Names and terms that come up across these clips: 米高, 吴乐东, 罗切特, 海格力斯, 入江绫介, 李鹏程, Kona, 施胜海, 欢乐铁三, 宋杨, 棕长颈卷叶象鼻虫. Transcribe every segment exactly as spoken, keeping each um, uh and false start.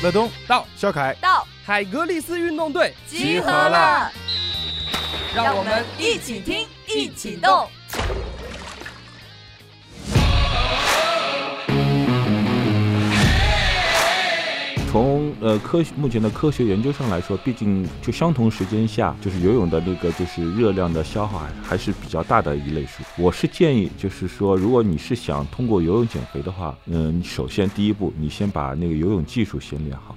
乐东到，肖凯到，海格力斯运动队集合了，让我们一起听，一起动。 从呃科学目前的科学研究上来说，毕竟就相同时间下，就是游泳的那个就是热量的消耗还是比较大的一类数。我是建议，就是说，如果你是想通过游泳减肥的话，嗯、呃，你首先第一步，你先把那个游泳技术先练好。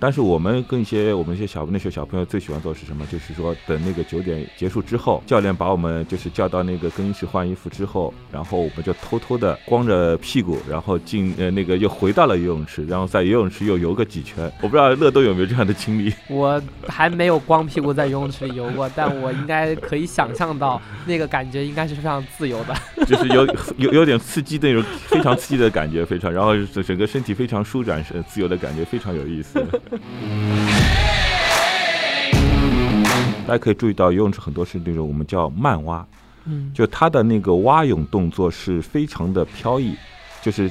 但是我们跟一些我们一些小那些小朋友最喜欢做的是什么？就是说等那个九点结束之后，教练把我们就是叫到那个更衣室换衣服之后，然后我们就偷偷的光着屁股，然后进呃那个又回到了游泳池，然后在游泳池又游个几圈。我不知道乐东有没有这样的经历？我还没有光屁股在游泳池里游过，但我应该可以想象到那个感觉应该是非常自由的，就是有有有点刺激的那种非常刺激的感觉，非常然后整个身体非常舒展、自由的感觉，非常有意思。 大家可以注意到，游泳池很多是那种我们叫慢蛙，嗯，就它的那个蛙泳动作是非常的飘逸，就是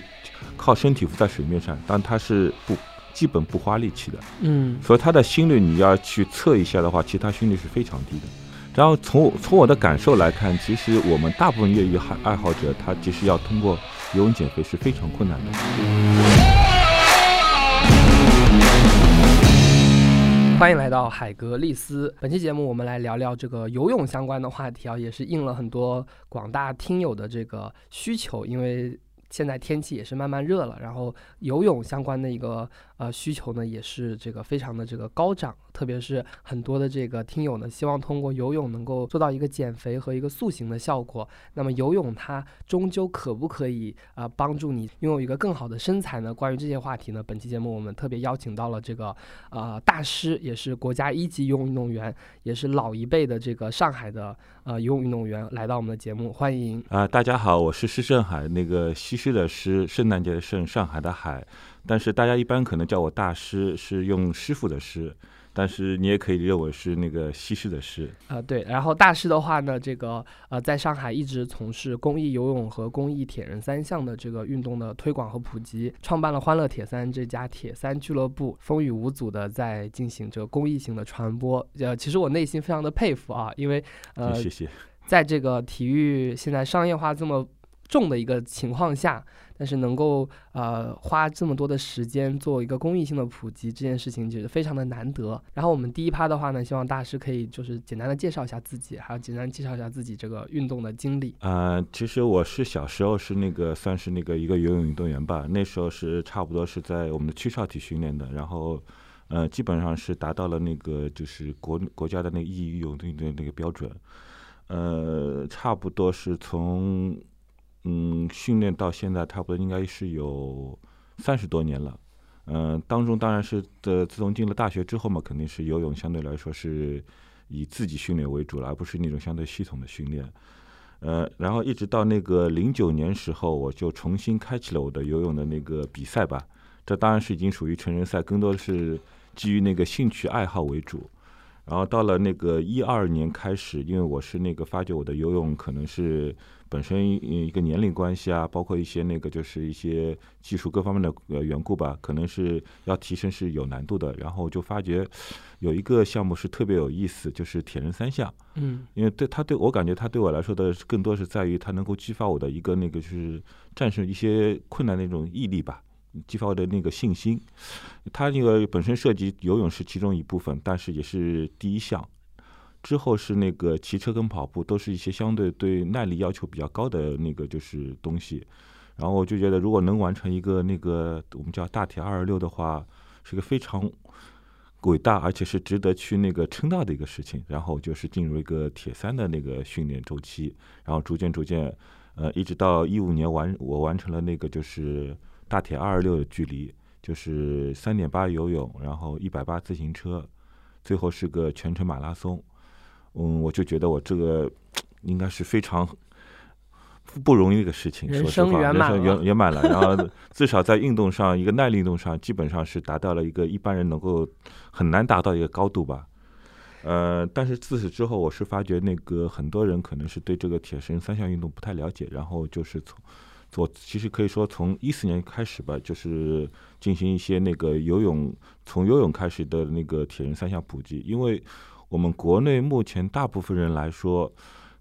靠身体浮在水面上，但它是不基本不花力气的，嗯，所以它的心率你要去测一下的话，其实它心率是非常低的。然后从从我的感受来看，其实我们大部分业余爱好者，他其实要通过游泳减肥是非常困难的。 欢迎来到海格力斯。本期节目我们来聊聊这个游泳相关的话题啊，也是应了很多广大听友的这个需求，因为现在天气也是慢慢热了，然后游泳相关的一个呃需求呢，也是这个非常的这个高涨，特别是很多的这个听友呢，希望通过游泳能够做到一个减肥和一个塑形的效果。那么游泳它终究可不可以啊、呃、帮助你拥有一个更好的身材呢？关于这些话题呢，本期节目我们特别邀请到了这个呃大师，也是国家一级游泳运动员，也是老一辈的这个上海的呃游泳运动员来到我们的节目，欢迎啊、呃！大家好，我是施胜海，那个西施的施，圣诞节的圣，上海的海。 但是大家一般可能叫我大师，是用师傅的师，但是你也可以认为是那个西施的师啊、呃，对。然后大师的话呢，这个呃，在上海一直从事公益游泳和公益铁人三项的这个运动的推广和普及，创办了欢乐铁三这家铁三俱乐部，风雨无阻的在进行这个公益性的传播。呃，其实我内心非常的佩服啊，因为呃，谢谢。在这个体育现在商业化这么重的一个情况下。 但是能够呃花这么多的时间做一个公益性的普及，这件事情就是非常的难得。然后我们第一趴的话呢，希望大师可以就是简单的介绍一下自己，还有简单介绍一下自己这个运动的经历。呃，其实我是小时候是那个算是那个一个游泳运动员吧，那时候是差不多是在我们的区少体训练的，然后呃基本上是达到了那个就是国国家的那个一级游泳运动员那个标准，呃差不多是从。 嗯，训练到现在差不多应该是有三十多年了。嗯、呃，当中当然是的，自从进了大学之后嘛，肯定是游泳相对来说是以自己训练为主了，而不是那种相对系统的训练。呃，然后一直到那个零九年时候，我就重新开启了我的游泳的那个比赛吧。这当然是已经属于成人赛，更多的是基于那个兴趣爱好为主。然后到了那个一二年开始，因为我是那个发觉我的游泳可能是。 本身一个年龄关系啊，包括一些那个就是一些技术各方面的呃缘故吧，可能是要提升是有难度的。然后就发觉有一个项目是特别有意思，就是铁人三项。嗯，因为对他对我感觉他对我来说的更多是在于他能够激发我的一个那个就是战胜一些困难的那种毅力吧，激发我的那个信心。他那个本身涉及游泳是其中一部分，但是也是第一项。 之后是那个骑车跟跑步，都是一些相对对耐力要求比较高的那个就是东西。然后我就觉得，如果能完成一个那个我们叫大铁二十六的话，是个非常伟大而且是值得去那个称道的一个事情。然后就是进入一个铁三的那个训练周期，然后逐渐逐渐，呃，一直到一五年完，我完成了那个就是大铁二十六的距离，就是三点八游泳，然后一百八自行车，最后是个全程马拉松。 嗯，我就觉得我这个应该是非常不容易的一个事情，人生圆满了，圆满了。然后至少在运动上，一个耐力运动上，基本上是达到了一个一般人能够很难达到一个高度吧。呃，但是自此之后，我是发觉那个很多人可能是对这个铁人三项运动不太了解，然后就是从我其实可以说从一四年开始吧，就是进行一些那个游泳，从游泳开始的那个铁人三项普及，因为我们国内目前大部分人来说，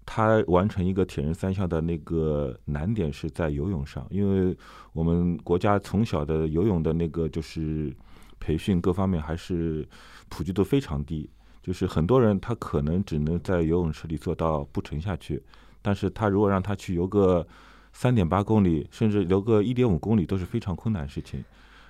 他完成一个铁人三项的那个难点是在游泳上，因为我们国家从小的游泳的那个就是培训各方面还是普及度非常低，就是很多人他可能只能在游泳池里做到不沉下去，但是他如果让他去游个三点八公里，甚至游个一点五公里都是非常困难的事情。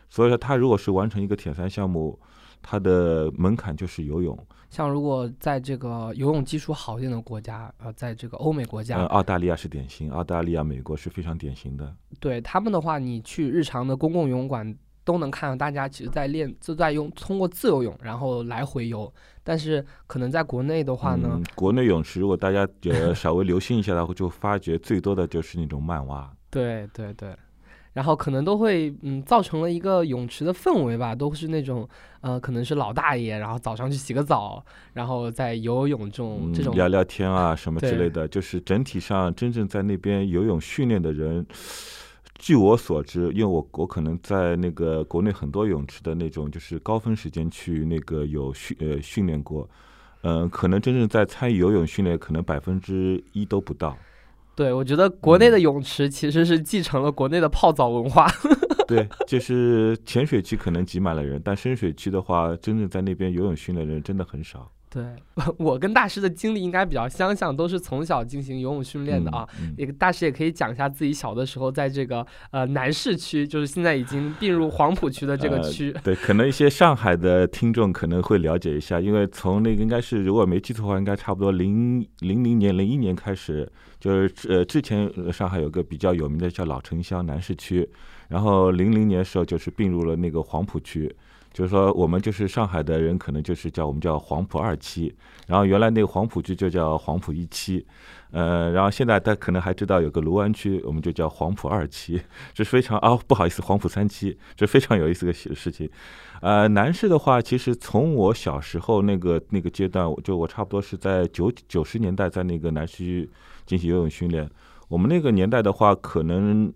所以说他如果是完成一个铁三项目，它的门槛就是游泳。像如果在这个游泳基础好一点的国家，呃，在这个欧美国家、嗯、澳大利亚是典型，澳大利亚美国是非常典型的。对他们的话，你去日常的公共游泳馆都能看到大家其实在练，就在用通过自由泳然后来回游。但是可能在国内的话呢、嗯、国内泳池如果大家呃稍微留心一下的话，就发觉最多的就是那种漫蛙。对对对，然后可能都会嗯造成了一个泳池的氛围吧，都是那种呃可能是老大爷，然后早上去洗个澡，然后在游泳这种、嗯、这种聊聊天啊什么之类的，就是整体上真正在那边游泳训练的人，据我所知，因为我我可能在那个国内很多泳池的那种就是高峰时间去那个有训呃训练过，嗯、呃，可能真正在参与游泳训练可能百分之一都不到。对，我觉得国内的泳池其实是继承了国内的泡澡文化。对，就是浅水区可能挤满了人，但深水区的话，真正在那边游泳训练的人真的很少。对，我跟大师的经历应该比较相像，都是从小进行游泳训练的啊。嗯嗯、大师也可以讲一下自己小的时候在这个呃南市区，就是现在已经并入黄浦区的这个区、呃。对，可能一些上海的听众可能会了解一下，因为从那个应该是如果没记错的话，应该差不多零零零年、零一年开始，就是呃之前上海有个比较有名的叫老城厢南市区，然后零零年的时候就是并入了那个黄浦区。就是说我们就是上海的人可能就是叫我们叫黄浦二期，然后原来那个黄浦区就叫黄浦一期，呃，然后现在大家可能还知道有个卢湾区，我们就叫黄浦二期，这是非常啊不好意思黄浦三期，这非常有意思的事情。呃，南市的话，其实从我小时候那个那个阶段，就我差不多是在九九十年代在那个南市进行游泳训练，我们那个年代的话可能。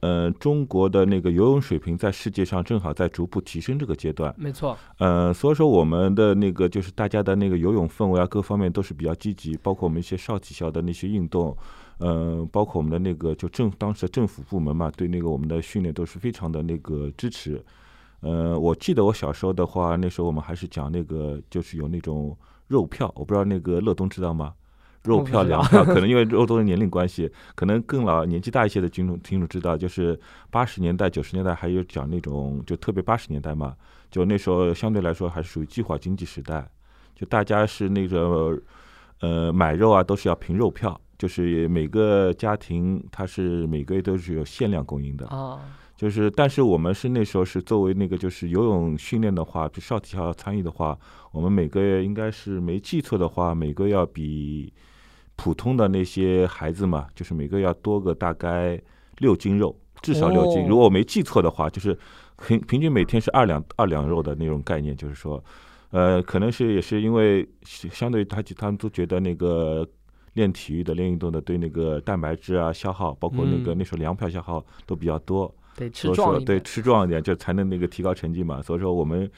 呃，中国的那个游泳水平在世界上正好在逐步提升这个阶段，没错。呃，所以说我们的那个就是大家的那个游泳氛围啊，各方面都是比较积极，包括我们一些少体校的那些运动，呃，包括我们的那个就政当时的政府部门嘛，对那个我们的训练都是非常的那个支持。呃，我记得我小时候的话，那时候我们还是讲那个就是有那种肉票，我不知道那个乐东知道吗？肉票粮票，可能因为肉多的年龄关系，可能更老年纪大一些的听众听众知道，就是八十年代九十年代还有讲那种，就特别八十年代嘛，就那时候相对来说还是属于计划经济时代，就大家是那个呃买肉啊都是要凭肉票，就是每个家庭它是每个月都是有限量供应的啊，就是但是我们是那时候是作为那个就是游泳训练的话，就少体校参与的话，我们每个月应该是没记错的话，每个月要比普通的那些孩子嘛，就是每个要多个大概六斤肉，至少六斤。如果我没记错的话，就是平平均每天是二两二两肉的那种概念，就是说，呃，可能是也是因为相对于他他们都觉得那个练体育的、练运动的对那个蛋白质啊消耗，包括那个那时候粮票消耗都比较多，对吃壮一点，对吃壮一点就才能那个提高成绩嘛。所以说我们。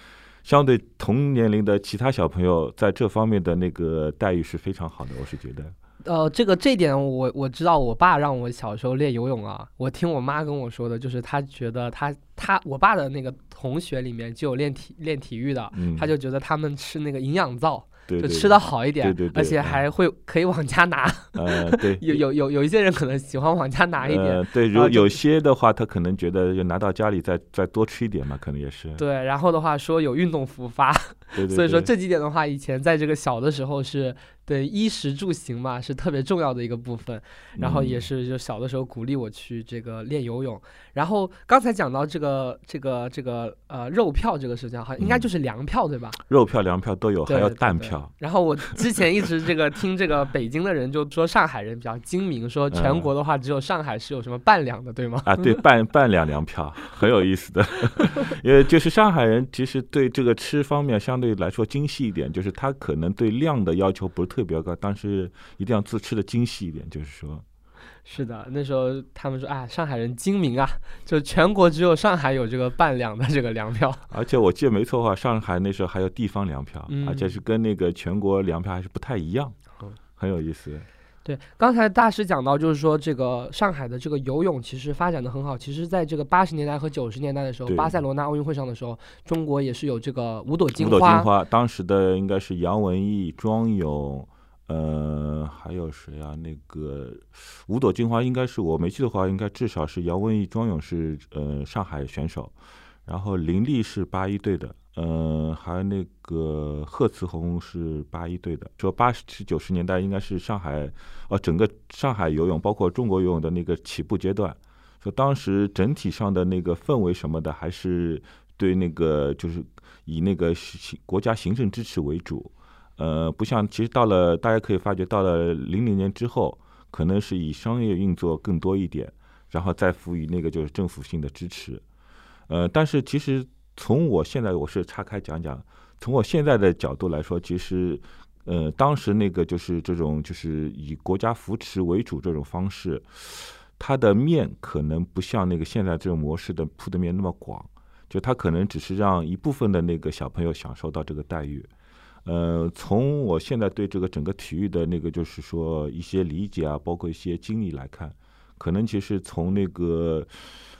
相对同年龄的其他小朋友在这方面的那个待遇是非常好的，我是觉得呃，这个这点我我知道，我爸让我小时候练游泳啊，我听我妈跟我说的，就是他觉得他他我爸的那个同学里面就有练体练体育的、嗯、他就觉得他们吃那个营养皂对对对就吃的好一点，对对对对，而且还会可以往家拿。呃，对，有有有有一些人可能喜欢往家拿一点。呃、对，如果有些的话，他可能觉得就拿到家里再再多吃一点嘛，可能也是。对，然后的话说有运动复发，对对对所以说这几点的话，以前在这个小的时候是对衣食住行嘛是特别重要的一个部分，然后也是就小的时候鼓励我去这个练游泳。嗯、然后刚才讲到这个这个这个呃肉票这个事情，好像应该就是粮票、嗯、对吧？肉票、粮票都有，还有蛋票。然后我之前一直这个听这个北京的人就说上海人比较精明，说全国的话只有上海是有什么半两的，对吗？啊，对，半半两粮票很有意思的，因为就是上海人其实对这个吃方面相对来说精细一点，就是他可能对量的要求不是特别高，但是一定要自吃的精细一点，就是说。是的，那时候他们说啊，上海人精明啊，就全国只有上海有这个半两的这个粮票。而且我记得没错的话，上海那时候还有地方粮票，嗯、而且是跟那个全国粮票还是不太一样，嗯、很有意思。对，刚才大师讲到，就是说这个上海的这个游泳其实发展的很好。其实，在这个八十年代和九十年代的时候，巴塞罗那奥运会上的时候，中国也是有这个五朵金花。五朵金花，当时的应该是杨文逸、庄泳，呃，还有谁啊？那个五朵金花应该是我没记的话，应该至少是杨文逸、庄泳是呃上海选手，然后林丽是八一队的。嗯、呃，还有那个贺词红是八一队的。说八十九十年代应该是上海，呃，整个上海游泳，包括中国游泳的那个起步阶段。说当时整体上的那个氛围什么的，还是对那个就是以那个国家行政支持为主。呃，不像其实到了大家可以发觉，到了零零年之后，可能是以商业运作更多一点，然后再赋予那个就是政府性的支持。呃，但是其实。从我现在我是岔开讲讲，从我现在的角度来说，其实，呃，当时那个就是这种就是以国家扶持为主这种方式，它的面可能不像那个现在这种模式的铺的面那么广，就它可能只是让一部分的那个小朋友享受到这个待遇。呃，从我现在对这个整个体育的那个就是说一些理解啊，包括一些经历来看，可能其实从那个。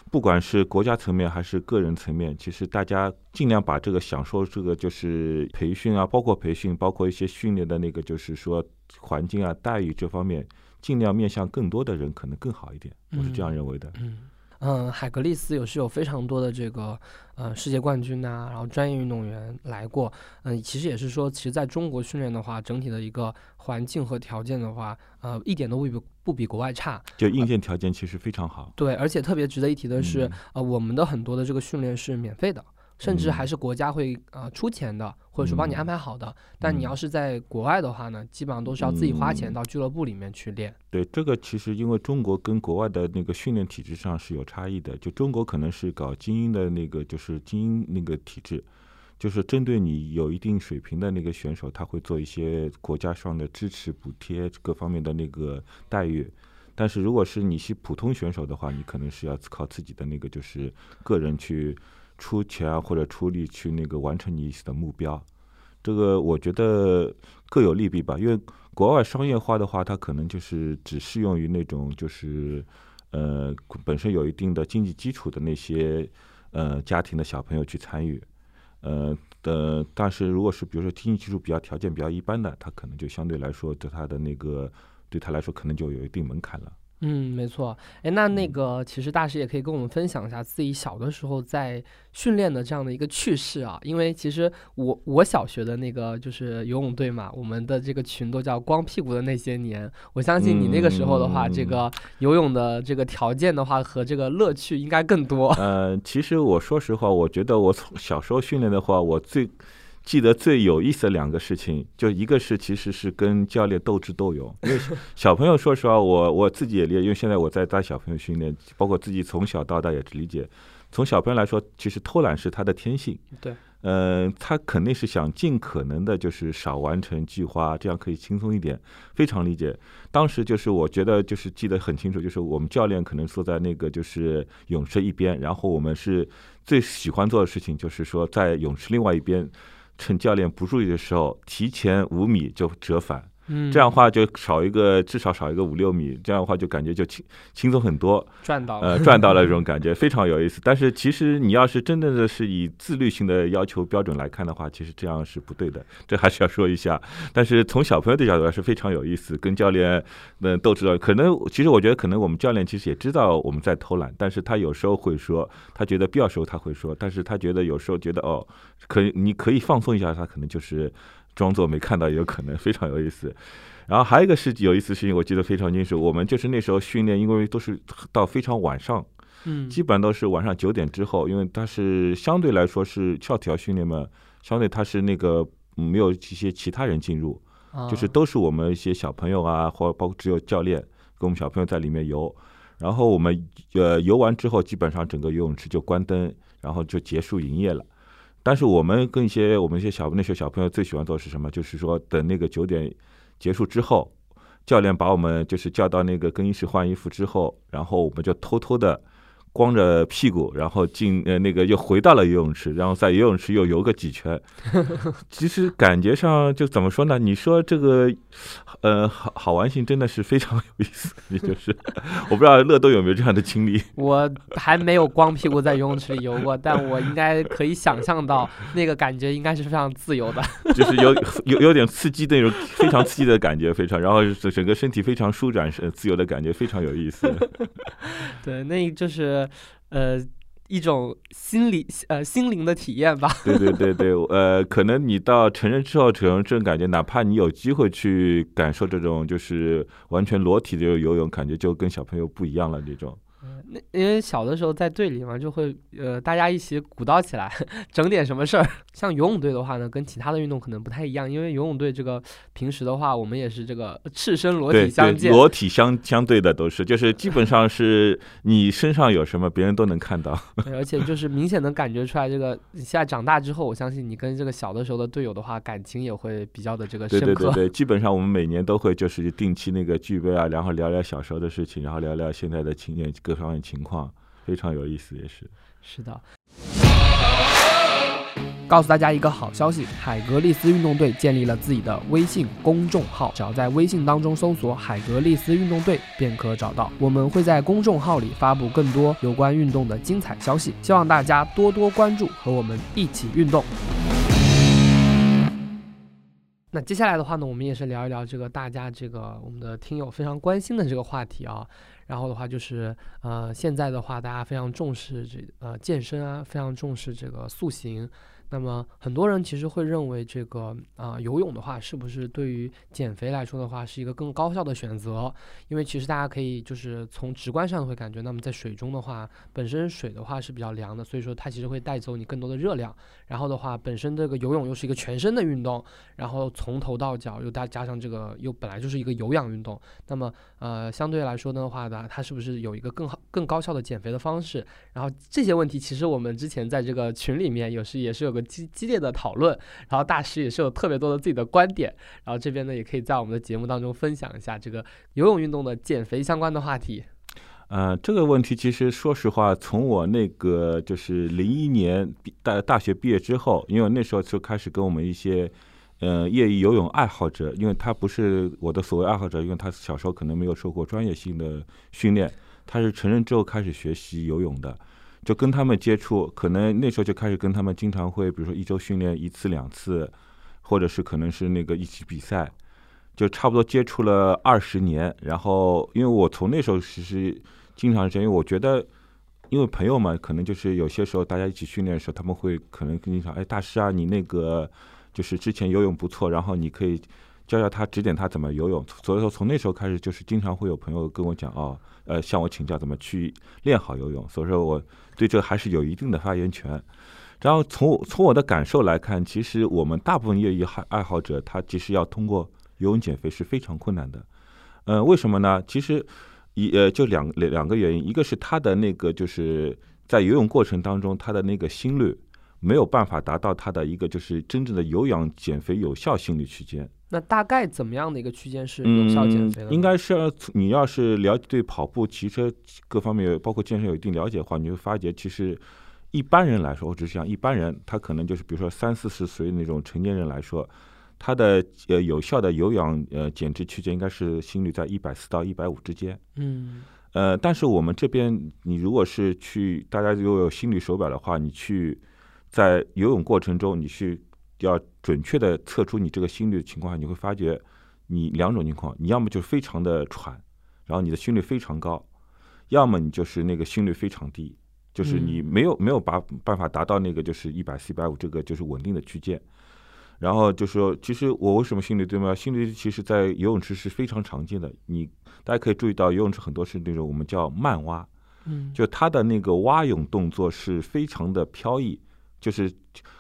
不管是国家层面还是个人层面，其实大家尽量把这个享受这个就是培训啊，包括培训，包括一些训练的那个就是说环境啊、待遇这方面，尽量面向更多的人，可能更好一点。我是这样认为的。嗯嗯，嗯，海格力斯也是有非常多的这个呃世界冠军呐、啊，然后专业运动员来过。嗯，其实也是说，其实在中国训练的话，整体的一个环境和条件的话，呃，一点都不比。不比国外差，就硬件条件其实非常好、呃、对，而且特别值得一提的是、嗯呃、我们的很多的这个训练是免费的，甚至还是国家会、呃、出钱的，或者说帮你安排好的、嗯、但你要是在国外的话呢，基本上都是要自己花钱到俱乐部里面去练、嗯、对，这个其实因为中国跟国外的那个训练体制上是有差异的，就中国可能是搞精英的那个就是精英那个体制，就是针对你有一定水平的那个选手，他会做一些国家上的支持、补贴各方面的那个待遇。但是如果是你是普通选手的话，你可能是要靠自己的那个就是个人去出钱啊，或者出力去那个完成你的目标。这个我觉得各有利弊吧，因为国外商业化的话，它可能就是只适用于那种就是呃本身有一定的经济基础的那些呃家庭的小朋友去参与。呃的，但是如果是比如说经济基础比较条件比较一般的，他可能就相对来说对他的那个对他来说可能就有一定门槛了。嗯，没错。哎，那那个其实大师也可以跟我们分享一下自己小的时候在训练的这样的一个趣事啊，因为其实我我小学的那个就是游泳队嘛，我们的这个群都叫光屁股的那些年，我相信你那个时候的话、嗯、这个游泳的这个条件的话和这个乐趣应该更多。呃，其实我说实话，我觉得我从小时候训练的话，我最记得最有意思的两个事情，就一个是其实是跟教练斗智斗勇，因为小朋友说实话，我我自己也理解，因为现在我在带小朋友训练，包括自己从小到大也理解，从小朋友来说，其实偷懒是他的天性，对，嗯、呃，他肯定是想尽可能的就是少完成计划，这样可以轻松一点，非常理解。当时就是我觉得就是记得很清楚，就是我们教练可能坐在那个就是泳池一边，然后我们是最喜欢做的事情就是说在泳池另外一边。趁教练不注意的时候，提前五米就折返，嗯，这样的话就少一个，至少少一个五六米，这样的话就感觉就轻轻松很多，赚到了，呃，赚到了这种感觉，非常有意思。但是其实你要是真正的是以自律性的要求标准来看的话，其实这样是不对的，这还是要说一下。但是从小朋友的角度来说非常有意思，跟教练嗯斗智斗勇。可能其实我觉得可能我们教练其实也知道我们在偷懒，但是他有时候会说，他觉得必要时候他会说，但是他觉得有时候觉得哦。可以，你可以放松一下，他可能就是装作没看到，也有可能，非常有意思。然后还有一个是有意思的事情，我记得非常清楚。我们就是那时候训练，因为都是到非常晚上，嗯，基本上都是晚上九点之后，因为它是相对来说是跳跳训练嘛，相对它是那个没有一些其他人进入，就是都是我们一些小朋友啊，或包括只有教练跟我们小朋友在里面游。然后我们呃游完之后，基本上整个游泳池就关灯，然后就结束营业了。但是我们跟一些我们一些小那些小朋友最喜欢做的是什么？就是说等那个九点结束之后，教练把我们就是叫到那个更衣室换衣服之后，然后我们就偷偷的光着屁股，然后进呃那个又回到了游泳池，然后在游泳池又游个几圈。其实感觉上就怎么说呢？你说这个呃好好玩性真的是非常有意思，也就是我不知道乐豆有没有这样的经历。我还没有光屁股在游泳池里游过，但我应该可以想象到那个感觉应该是非常自由的，就是有有有点刺激那种非常刺激的感觉，非常然后整个身体非常舒展、自由的感觉，非常有意思。对，那就是。呃，一种心理呃心灵的体验吧。对对对对，呃，可能你到成人之后，可能这种感觉，哪怕你有机会去感受这种就是完全裸体的游泳，感觉就跟小朋友不一样了这种。那因为小的时候在队里嘛，就会呃大家一起鼓捣起来，整点什么事儿。像游泳队的话呢，跟其他的运动可能不太一样，因为游泳队这个平时的话，我们也是这个赤身裸体相见，对对裸体相相对的都是，就是基本上是你身上有什么，别人都能看到。对，而且就是明显能感觉出来，这个你现在长大之后，我相信你跟这个小的时候的队友的话，感情也会比较的这个深刻。对对对对，基本上我们每年都会就是定期那个聚会啊，然后聊聊小时候的事情，然后聊聊现在的青年各方面情况，非常有意思，也是是的。告诉大家一个好消息，海格力斯运动队建立了自己的微信公众号，只要在微信当中搜索海格力斯运动队便可找到。我们会在公众号里发布更多有关运动的精彩消息，希望大家多多关注，和我们一起运动。那接下来的话呢，我们也是聊一聊这个大家这个我们的听友非常关心的这个话题啊。然后的话就是呃，现在的话大家非常重视这呃健身啊，非常重视这个塑形。那么很多人其实会认为这个啊、呃、游泳的话，是不是对于减肥来说的话是一个更高效的选择？因为其实大家可以就是从直观上会感觉，那么在水中的话，本身水的话是比较凉的，所以说它其实会带走你更多的热量。然后的话，本身这个游泳又是一个全身的运动，然后从头到脚又加加上这个又本来就是一个有氧运动，那么呃相对来说的话呢，它是不是有一个更好更高效的减肥的方式？然后这些问题其实我们之前在这个群里面也是也是有个激激烈的讨论，然后大师也是有特别多的自己的观点，然后这边呢也可以在我们的节目当中分享一下这个游泳运动的减肥相关的话题。呃，这个问题其实说实话，从我那个就是零一年大大学毕业之后，因为我那时候就开始跟我们一些呃业余游泳爱好者，因为他不是我的所谓爱好者，因为他小时候可能没有受过专业性的训练，他是成人之后开始学习游泳的，就跟他们接触，可能那时候就开始跟他们经常会，比如说一周训练一次两次，或者是可能是那个一起比赛。就差不多接触了二十年，然后因为我从那时候其实经常是因为我觉得，因为朋友嘛，可能就是有些时候大家一起训练的时候，他们会可能跟你讲，哎，大师啊，你那个就是之前游泳不错，然后你可以教教他，指点他怎么游泳。所以说从那时候开始，就是经常会有朋友跟我讲哦，呃，向我请教怎么去练好游泳。所以说我对这还是有一定的发言权。然后从从我的感受来看，其实我们大部分业余爱好者，他其实要通过游泳减肥是非常困难的，呃，为什么呢？其实一呃，就两两个原因，一个是他的那个就是在游泳过程当中，他的那个心率没有办法达到他的一个就是真正的有氧减肥有效心率区间。那大概怎么样的一个区间是有效减肥的、嗯？应该是你要是了解对跑步、骑车各方面包括健身有一定了解的话，你会发觉其实一般人来说，我只是想一般人，他可能就是比如说三四十岁那种成年人来说。它的呃有效的有氧呃减脂区间应该是心率在一百四到一百五之间，嗯，呃，但是我们这边你如果是去大家如果有心率手表的话，你去在游泳过程中，你去要准确的测出你这个心率的情况，你会发觉你两种情况，你要么就是非常的喘，然后你的心率非常高，要么你就是那个心率非常低，就是你没有、嗯、没有把办法达到那个就是一百四一百五这个就是稳定的区间。然后就是说，其实我为什么心率低吗？心率其实在游泳池是非常常见的。你大家可以注意到，游泳池很多是那种我们叫慢蛙，嗯，就它的那个蛙泳动作是非常的飘逸，就是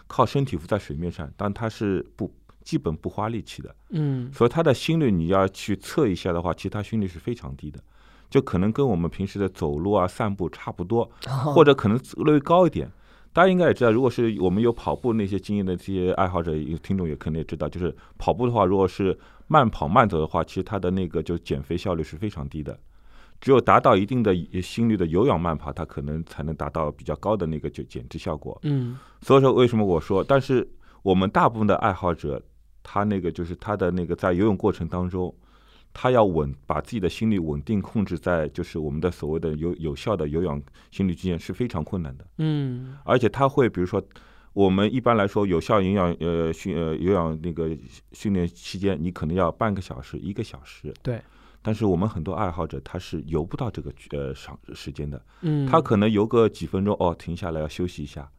靠身体浮在水面上，但它是不基本不花力气的，嗯，所以它的心率你要去测一下的话，其实它心率是非常低的，就可能跟我们平时的走路啊、散步差不多，或者可能略高一点。大家应该也知道，如果是我们有跑步那些经验的这些爱好者、听众也肯定也知道，就是跑步的话，如果是慢跑慢走的话，其实它的那个就减肥效率是非常低的。只有达到一定的心率的有氧慢跑，它可能才能达到比较高的那个减脂效果。嗯，所以说为什么我说，但是我们大部分的爱好者，他那个就是他的那个在游泳过程当中，他要稳把自己的心率稳定控制在就是我们的所谓的有有效的有氧心率之间是非常困难的。嗯，而且他会比如说，我们一般来说有效有氧呃训呃有氧那个训练期间，你可能要半个小时一个小时。对。但是我们很多爱好者他是游不到这个呃长时间的，嗯，他可能游个几分钟哦，停下来要休息一下。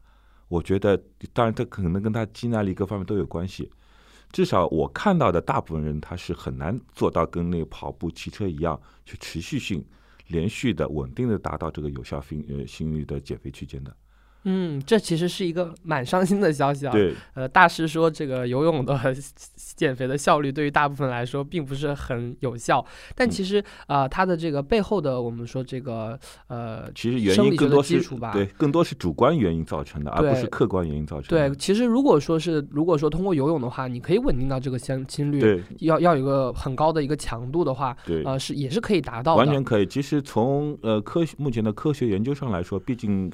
我觉得，当然这可能跟他肌耐力各方面都有关系。至少我看到的大部分人他是很难做到跟那个跑步、骑车一样，去持续性、连续的、稳定的达到这个有效心呃心率的减肥区间的。嗯，这其实是一个蛮伤心的消息啊。对，呃，大师说这个游泳的减肥的效率对于大部分来说并不是很有效，但其实啊、嗯呃，它的这个背后的我们说这个呃，其实原因更多是对，更多是主观原因造成的，而不是客观原因造成的。对，其实如果说是如果说通过游泳的话，你可以稳定到这个心率，要要有一个很高的一个强度的话，对，呃，是也是可以达到的，完全可以。其实从呃科目前的科学研究上来说，毕竟。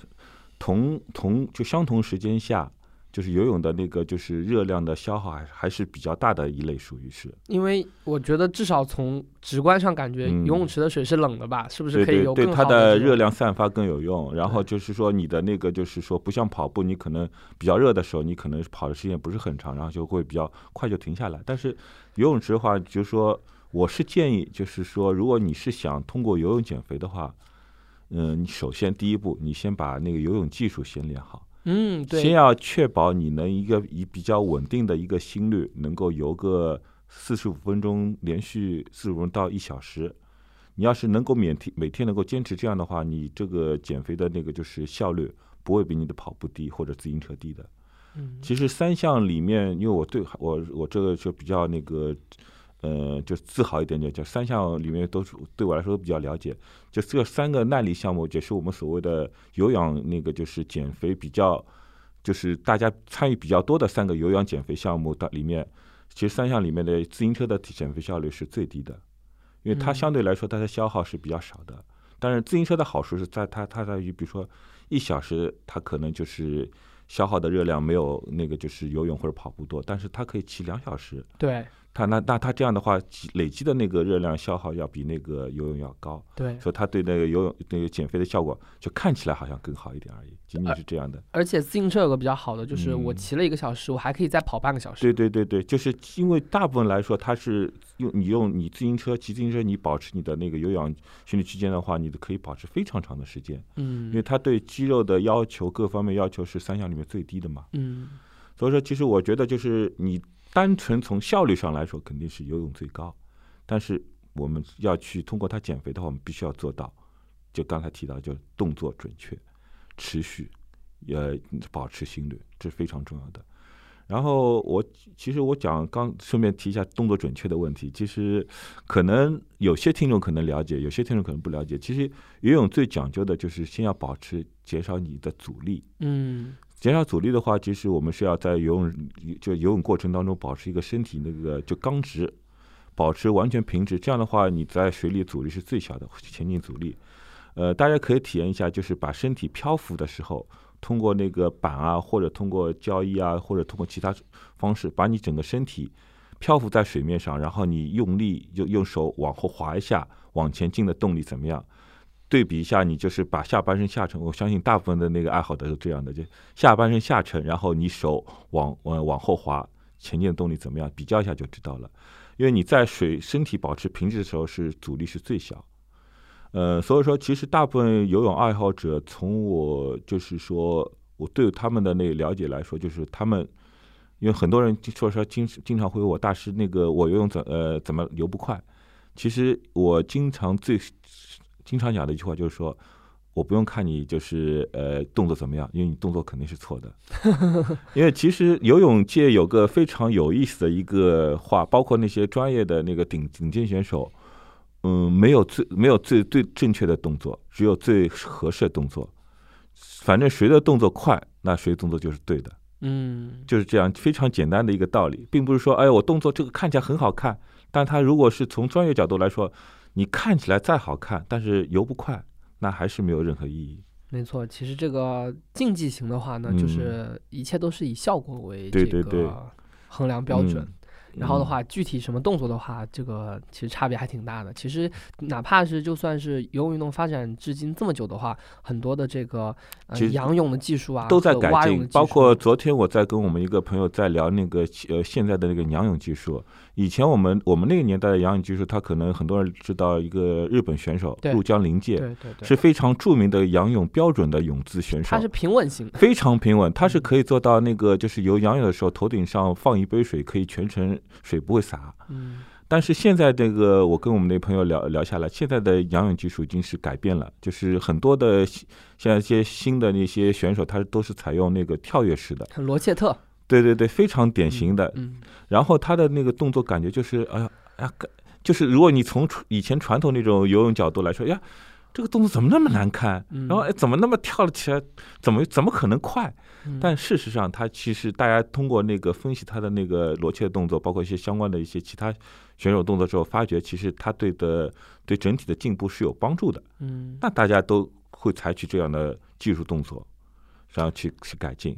同同就相同时间下，就是游泳的那个就是热量的消耗还还是比较大的一类，属于是。因为我觉得至少从直观上感觉游泳池的水是冷的吧，嗯、是不是可以有更好的？对对对，它的热量散发更有用。然后就是说你的那个就是说不像跑步，你可能比较热的时候，你可能跑的时间不是很长，然后就会比较快就停下来。但是游泳池的话，就是说我是建议，就是说如果你是想通过游泳减肥的话。嗯，你首先第一步，你先把那个游泳技术先练好。嗯，对，先要确保你能一个以比较稳定的一个心率，能够游个四十五分钟，连续四十五分钟到一小时。你要是能够每天每天能够坚持这样的话，你这个减肥的那个就是效率不会比你的跑步低或者自行车低的。嗯，其实三项里面，因为我对我我这个就比较那个。呃，就自豪一点点，就三项里面都对我来说都比较了解。就这三个耐力项目，也是我们所谓的有氧那个就是减肥比较，就是大家参与比较多的三个有氧减肥项目的里面，其实三项里面的自行车的减肥效率是最低的，因为它相对来说它的消耗是比较少的。但是自行车的好处是在它它在于，比如说一小时它可能就是。消耗的热量没有那个就是游泳或者跑步多，但是它可以骑两小时。对，它那那它这样的话，累积的那个热量消耗要比那个游泳要高。对，所以它对那个游泳那个减肥的效果就看起来好像更好一点而已，仅仅是这样的。而且自行车有个比较好的就是，我骑了一个小时，嗯、我还可以再跑半个小时。对对对对，就是因为大部分来说，它是用你用你自行车骑自行车，你保持你的那个有氧心率区间的话，你可以保持非常长的时间。嗯，因为它对肌肉的要求各方面要求是三项。里面最低的嘛，嗯，所以说其实我觉得就是你单纯从效率上来说肯定是游泳最高，但是我们要去通过它减肥的话，我们必须要做到，就刚才提到就动作准确、持续，呃，保持心率，这是非常重要的。然后我其实我讲刚顺便提一下动作准确的问题，其实可能有些听众可能了解，有些听众可能不了解。其实游泳最讲究的就是先要保持减少你的阻力，嗯。减少阻力的话，其实我们是要在游泳就游泳过程当中保持一个身体那个就刚直，保持完全平直。这样的话，你在水里阻力是最小的，前进阻力。呃，大家可以体验一下，就是把身体漂浮的时候，通过那个板啊，或者通过胶衣啊，或者通过其他方式，把你整个身体漂浮在水面上，然后你用力就用手往后滑一下，往前进的动力怎么样？对比一下，你就是把下半身下沉，我相信大部分的那个爱好者是这样的，就下半身下沉，然后你手往往往后滑，前进的动力怎么样？比较一下就知道了。因为你在水身体保持平直的时候，是阻力是最小。呃，所以说其实大部分游泳爱好者，从我就是说我对他们的那个了解来说，就是他们因为很多人说说经经常会问我大师那个我游泳怎呃怎么游不快？其实我经常最。经常讲的一句话就是说，我不用看你就是呃动作怎么样，因为你动作肯定是错的。因为其实游泳界有个非常有意思的一个话，包括那些专业的那个顶顶尖选手，嗯，没有最没有最最正确的动作，只有最合适的动作。反正谁的动作快，那谁动作就是对的。嗯，就是这样，非常简单的一个道理，并不是说哎，我动作这个看起来很好看，但它如果是从专业角度来说，你看起来再好看，但是游不快，那还是没有任何意义。没错，其实这个竞技型的话呢，嗯、就是一切都是以效果为这个衡量标准。对对对嗯，然后的话具体什么动作的话，这个其实差别还挺大的。其实哪怕是就算是游泳运动发展至今这么久的话，很多的这个、呃、仰泳的技术啊都在改进，包括昨天我在跟我们一个朋友在聊那个呃现在的那个仰泳技术。以前我们我们那个年代的仰泳技术，他可能很多人知道一个日本选手入江绫介，对对对对，是非常著名的仰泳标准的泳姿选手，他是平稳型，非常平稳，他是可以做到那个就是游仰泳的时候头顶上放一杯水，可以全程水不会洒。嗯，但是现在这个我跟我们那朋友聊聊下来，现在的仰泳技术已经是改变了，就是很多的像一些新的那些选手，他都是采用那个跳跃式的，罗切特，对对对，非常典型的。嗯嗯，然后他的那个动作感觉就是哎呀哎呀，就是如果你从以前传统那种游泳角度来说呀，这个动作怎么那么难看，然后哎怎么那么跳了起来，怎么怎么可能快？但事实上，他其实大家通过那个分析他的那个罗切的动作，包括一些相关的一些其他选手动作之后，发觉其实他对的对整体的进步是有帮助的。嗯，那大家都会采取这样的技术动作，然后去去改进。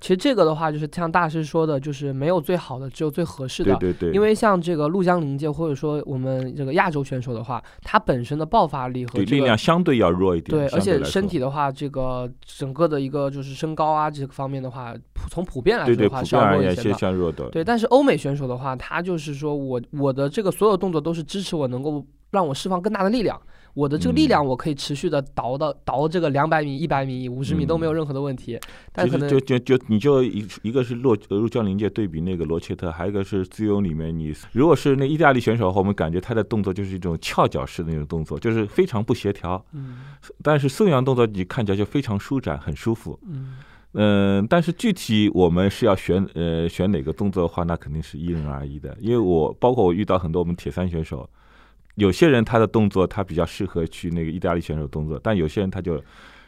其实这个的话就是像大师说的，就是没有最好的，只有最合适的。对对对，因为像这个陆江绫介或者说我们这个亚洲选手的话，他本身的爆发力和、这个、对力量相对要弱一点，对，而且身体的话这个整个的一个就是身高啊这个方面的话，从普遍来说的话是要弱一些的。对，但是欧美选手的话，他就是说我我的这个所有动作都是支持我能够让我释放更大的力量，我的这个力量我可以持续的倒到倒这个两百米、一百米、五十米都没有任何的问题。嗯，但可能就就就你就一个是陆江绫介对比那个罗切特，还有一个是自由里面，你如果是那意大利选手的话，我们感觉他的动作就是一种翘脚式的那种动作，就是非常不协调。嗯，但是宋杨动作你看起来就非常舒展，很舒服。嗯。嗯，但是具体我们是要选呃选哪个动作的话，那肯定是因人而异的。因为我包括我遇到很多我们铁三选手。有些人他的动作他比较适合去那个意大利选手动作，但有些人他就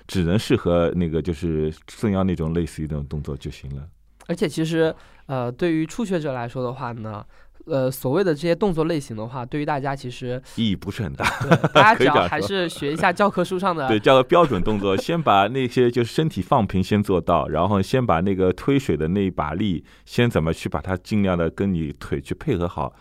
只能适合那个就是宋杨那种类似于那种动作就行了。而且其实呃，对于初学者来说的话呢，呃，所谓的这些动作类型的话，对于大家其实意义不是很大。大家只要还是学一下教科书上的对，叫做标准动作，先把那些就是身体放平先做到，然后先把那个推水的那一把力先怎么去把它尽量的跟你腿去配合好，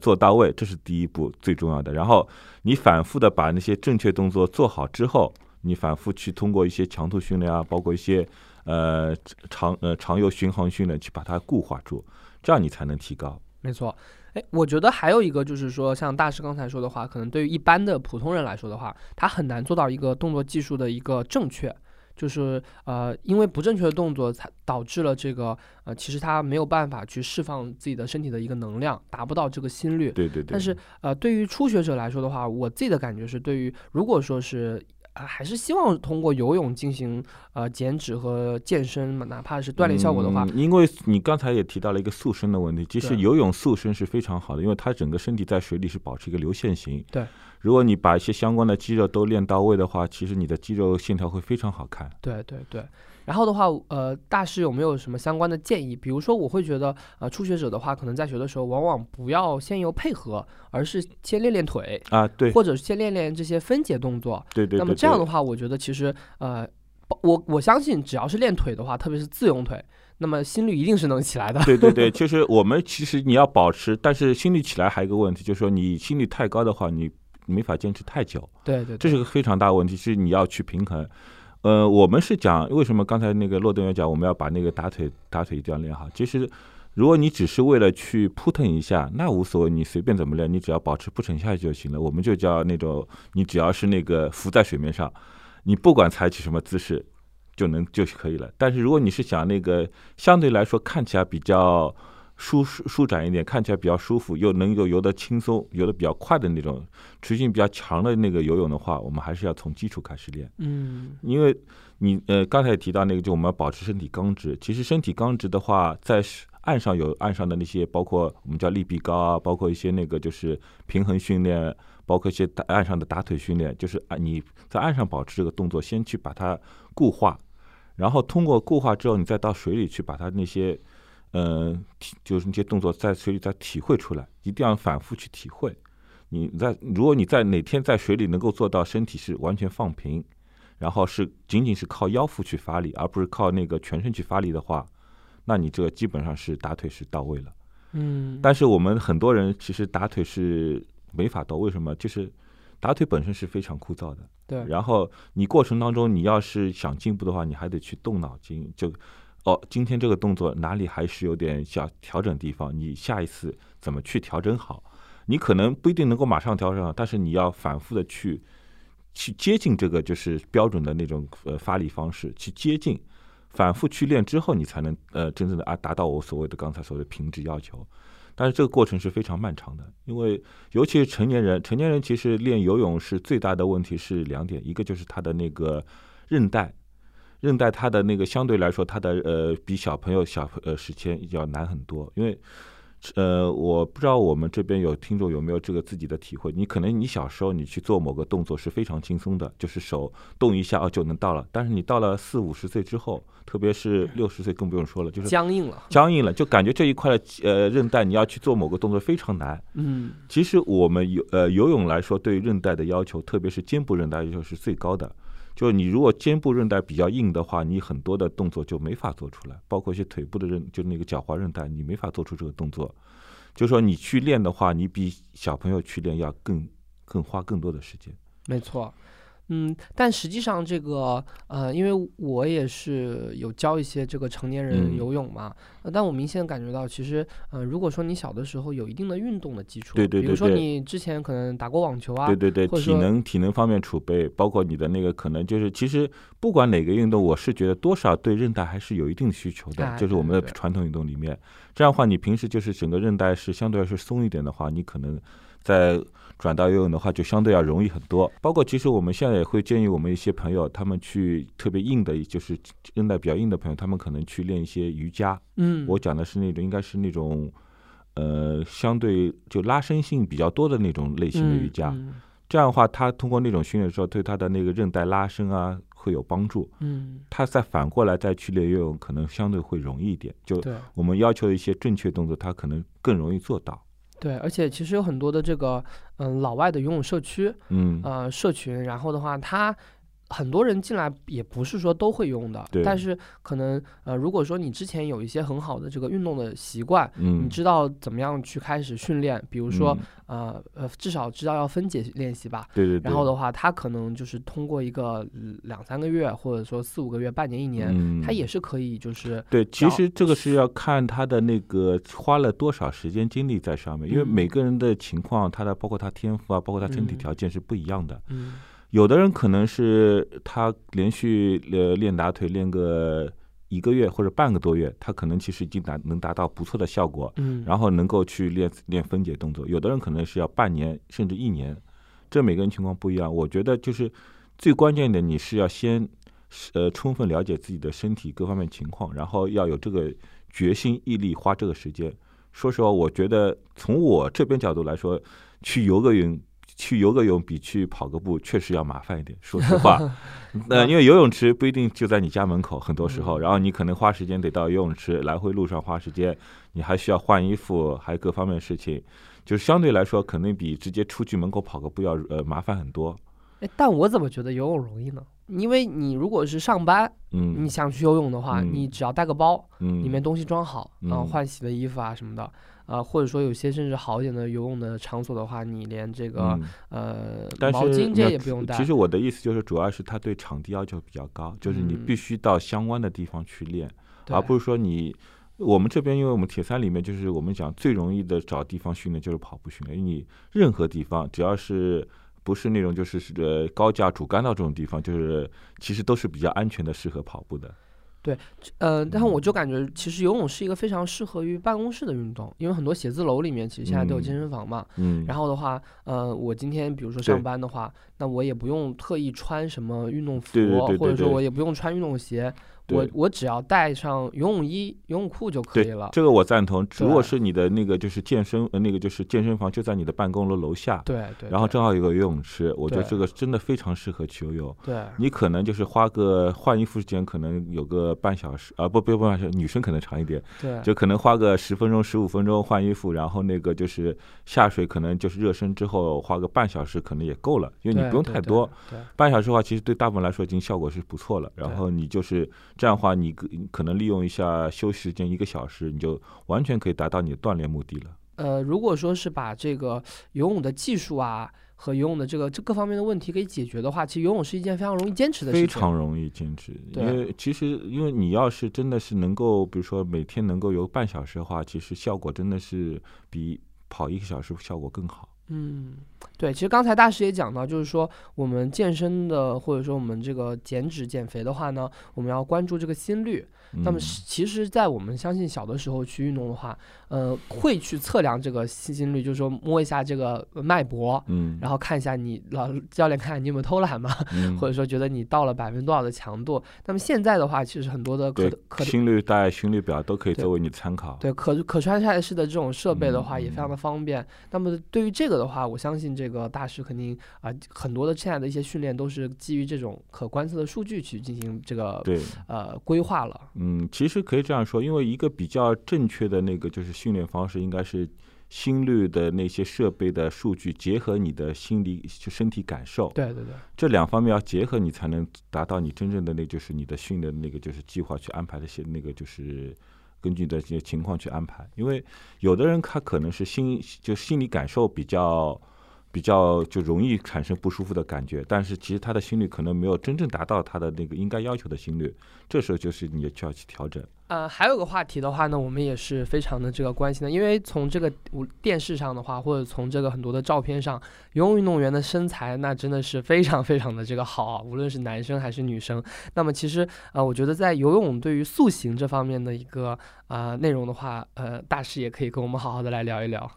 做到位，这是第一步最重要的。然后你反复的把那些正确动作做好之后，你反复去通过一些强度训练啊，包括一些呃长呃长游巡航训练去把它固化住，这样你才能提高。没错。哎，我觉得还有一个就是说，像大师刚才说的话，可能对于一般的普通人来说的话，他很难做到一个动作技术的一个正确。就是呃，因为不正确的动作才导致了这个呃，其实他没有办法去释放自己的身体的一个能量，达不到这个心率。对对对。但是呃，对于初学者来说的话，我自己的感觉是，对于如果说是、呃、还是希望通过游泳进行呃减脂和健身，哪怕是锻炼效果的话，嗯，因为你刚才也提到了一个塑身的问题，其实游泳塑身是非常好的，因为它整个身体在水里是保持一个流线型。对。如果你把一些相关的肌肉都练到位的话，其实你的肌肉线条会非常好看。对对对。然后的话，呃，大师有没有什么相关的建议？比如说，我会觉得，呃，初学者的话，可能在学的时候，往往不要先游配合，而是先练练腿啊，对，或者先练练这些分解动作。对对对对。那么这样的话，我觉得其实，呃，我我相信，只要是练腿的话，特别是自由腿，那么心率一定是能起来的。对对对，就是我们其实你要保持，但是心率起来还有一个问题，就是说你心率太高的话，你没法坚持太久。对对，这是个非常大的问题，是你要去平衡。呃，我们是讲为什么刚才那个骆队员讲我们要把那个打腿打腿一定要练好。其实如果你只是为了去扑腾一下，那无所谓，你随便怎么练，你只要保持不沉下去就行了。我们就叫那种你只要是那个浮在水面上，你不管采取什么姿势就能就可以了。但是如果你是想那个相对来说看起来比较舒舒展一点，看起来比较舒服，又能够游得轻松，游得比较快的那种持续性比较强的那个游泳的话，我们还是要从基础开始练。嗯，因为你呃刚才也提到那个，就我们要保持身体刚直。其实身体刚直的话，在岸上有岸上的那些，包括我们叫立臂高啊，包括一些那个就是平衡训练，包括一些岸上的打腿训练，就是你在岸上保持这个动作，先去把它固化。然后通过固化之后，你再到水里去把它那些呃就是那些动作在水里再体会出来，一定要反复去体会。你在如果你在哪天在水里能够做到身体是完全放平，然后是仅仅是靠腰腹去发力，而不是靠那个全身去发力的话，那你这个基本上是打腿是到位了。嗯，但是我们很多人其实打腿是没法到，为什么？就是打腿本身是非常枯燥的，对。然后你过程当中，你要是想进步的话，你还得去动脑筋，就哦，今天这个动作哪里还是有点想调整的地方，你下一次怎么去调整好？你可能不一定能够马上调整好，但是你要反复的去去接近这个就是标准的那种呃发力方式，去接近。反复去练之后，你才能呃真正的啊达到我所谓的刚才所谓的平直要求，但是这个过程是非常漫长的，因为尤其是成年人，成年人其实练游泳是最大的问题是两点，一个就是他的那个韧带，韧带他的那个相对来说他的呃比小朋友小呃时间要难很多，因为呃我不知道我们这边有听众有没有这个自己的体会，你可能你小时候你去做某个动作是非常轻松的，就是手动一下、啊、就能到了，但是你到了四五十岁之后，特别是六十岁更不用说了，就是僵硬了，僵硬了，就感觉这一块的呃韧带你要去做某个动作非常难。嗯，其实我们游呃游泳来说，对韧带的要求，特别是肩部韧带要求是最高的。就是你如果肩部韧带比较硬的话，你很多的动作就没法做出来，包括一些腿部的韧，就那个脚踝韧带，你没法做出这个动作。就是说你去练的话，你比小朋友去练要更更花更多的时间。没错。嗯，但实际上这个呃，因为我也是有教一些这个成年人游泳嘛，嗯呃、但我明显感觉到，其实呃，如果说你小的时候有一定的运动的基础，对对对对，比如说你之前可能打过网球啊，对对对，体能体能方面储备，包括你的那个可能就是，其实不管哪个运动，我是觉得多少对韧带还是有一定需求的，哎、就是我们的传统运动里面，对对对，这样的话，你平时就是整个韧带是相对来说松一点的话，你可能在转到游泳的话就相对要容易很多，包括其实我们现在也会建议我们一些朋友，他们去特别硬的，就是韧带比较硬的朋友，他们可能去练一些瑜伽。嗯，我讲的是那种应该是那种呃相对就拉伸性比较多的那种类型的瑜伽，嗯嗯、这样的话他通过那种训练之后，对他的那个韧带拉伸啊会有帮助。嗯，他再反过来再去练游泳可能相对会容易一点，就我们要求一些正确动作他可能更容易做到。对，而且其实有很多的这个嗯老外的游泳社区，嗯呃社群，然后的话他很多人进来也不是说都会游泳的，但是可能呃如果说你之前有一些很好的这个运动的习惯，嗯、你知道怎么样去开始训练，比如说、嗯、呃呃至少知道要分解练习吧，对对对，然后的话他可能就是通过一个两三个月或者说四五个月半年一年，嗯、他也是可以就是对，其实这个是要看他的那个花了多少时间精力在上面，因为每个人的情况，他的包括他天赋啊，包括他身体条件是不一样的。嗯嗯，有的人可能是他连续呃练打腿练个一个月或者半个多月，他可能其实已经达能达到不错的效果，嗯，然后能够去练练分解动作。有的人可能是要半年甚至一年，这每个人情况不一样。我觉得就是最关键的，你是要先呃充分了解自己的身体各方面情况，然后要有这个决心毅力，花这个时间。说实话，我觉得从我这边角度来说，去游个泳。去游个泳比去跑个步确实要麻烦一点，说实话。那、呃、因为游泳池不一定就在你家门口，很多时候，然后你可能花时间得到游泳池，来回路上花时间，你还需要换衣服，还有各方面的事情，就是相对来说肯定比直接出去门口跑个步要呃麻烦很多。但我怎么觉得游泳容易呢？因为你如果是上班，嗯，你想去游泳的话，嗯、你只要带个包，嗯，里面东西装好，嗯、然后换洗的衣服啊什么的，呃，或者说有些甚至好一点的游泳的场所的话，你连这个、嗯、呃毛巾这也不用带。其实我的意思就是，主要是他对场地要求比较高，就是你必须到相关的地方去练，嗯、而不是说你我们这边，因为我们铁三里面就是我们讲最容易的找地方训练就是跑步训练，因为你任何地方只要是。不是那种就是呃高架主干道这种地方，就是其实都是比较安全的，适合跑步的。对，呃，但我就感觉其实游泳是一个非常适合于办公室的运动，因为很多写字楼里面其实现在都有健身房嘛。嗯。然后的话，呃，我今天比如说上班的话，那我也不用特意穿什么运动服，对对对对对，或者说我也不用穿运动鞋，我我只要带上游泳衣、游泳裤就可以了。这个我赞同。如果是你的那个就是健身那个就是健身房就在你的办公楼楼下，对 对, 对，然后正好有个游泳池，我觉得这个真的非常适合去游泳。对，你可能就是花个换衣服时间可能有个半小时啊，不不半小时，女生可能长一点，对，就可能花个十分钟、十五分钟换衣服，然后那个就是下水，可能就是热身之后花个半小时可能也够了，因为你不用太多。对对对对，半小时的话，其实对大部分来说已经效果是不错了。然后你就是。这样的话你可能利用一下休息时间一个小时，你就完全可以达到你的锻炼目的了。呃，如果说是把这个游泳的技术啊和游泳的这个这各方面的问题给解决的话，其实游泳是一件非常容易坚持的事情，非常容易坚持。因为其实因为你要是真的是能够比如说每天能够游半小时的话，其实效果真的是比跑一个小时效果更好。嗯，对，其实刚才大师也讲到，就是说我们健身的或者说我们这个减脂减肥的话呢，我们要关注这个心率。那么其实在我们相信小的时候去运动的话，呃会去测量这个心率，就是说摸一下这个脉搏，嗯，然后看一下你老教练看看你有没有偷懒嘛，嗯，或者说觉得你到了百分之多少的强度。那么现在的话其实很多的可可心率带心率表都可以作为你参考。对，可可穿戴式的这种设备的话也非常的方便。嗯，那么对于这个的话，我相信这个大师肯定啊，呃、很多的现在的一些训练都是基于这种可观测的数据去进行这个对呃规划了。嗯，其实可以这样说，因为一个比较正确的那个就是训练方式，应该是心率的那些设备的数据结合你的心理就身体感受，对对对，这两方面要结合，你才能达到你真正的那就是你的训练那个就是计划去安排的些那个就是。根据的这些情况去安排，因为有的人他可能是心就心理感受比较比较就容易产生不舒服的感觉，但是其实他的心率可能没有真正达到他的那个应该要求的心率，这时候就是你就要去调整。呃，还有个话题的话呢，我们也是非常的这个关心的，因为从这个电视上的话，或者从这个很多的照片上，游泳运动员的身材那真的是非常非常的这个好啊，无论是男生还是女生。那么其实呃，我觉得在游泳对于塑形这方面的一个啊、呃、内容的话，呃，大师也可以跟我们好好的来聊一聊。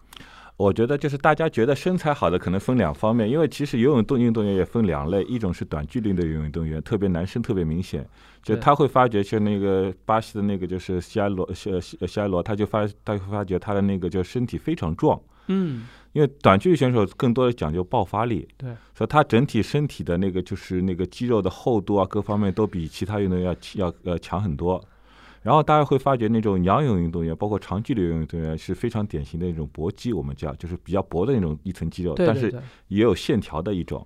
我觉得就是大家觉得身材好的可能分两方面，因为其实游泳运动员也分两类，一种是短距离的游泳运动员，特别男生特别明显，就他会发觉就那个巴西的那个就是西埃罗西埃罗，他就发他会发觉他的那个就身体非常壮，嗯，因为短距离选手更多的讲究爆发力，对，所以他整体身体的那个就是那个肌肉的厚度啊，各方面都比其他运动员要要呃强很多。然后大家会发觉那种仰泳运动员包括长距离游泳运动员是非常典型的那种搏击，我们叫就是比较薄的那种一层肌肉，对对对，但是也有线条的一种。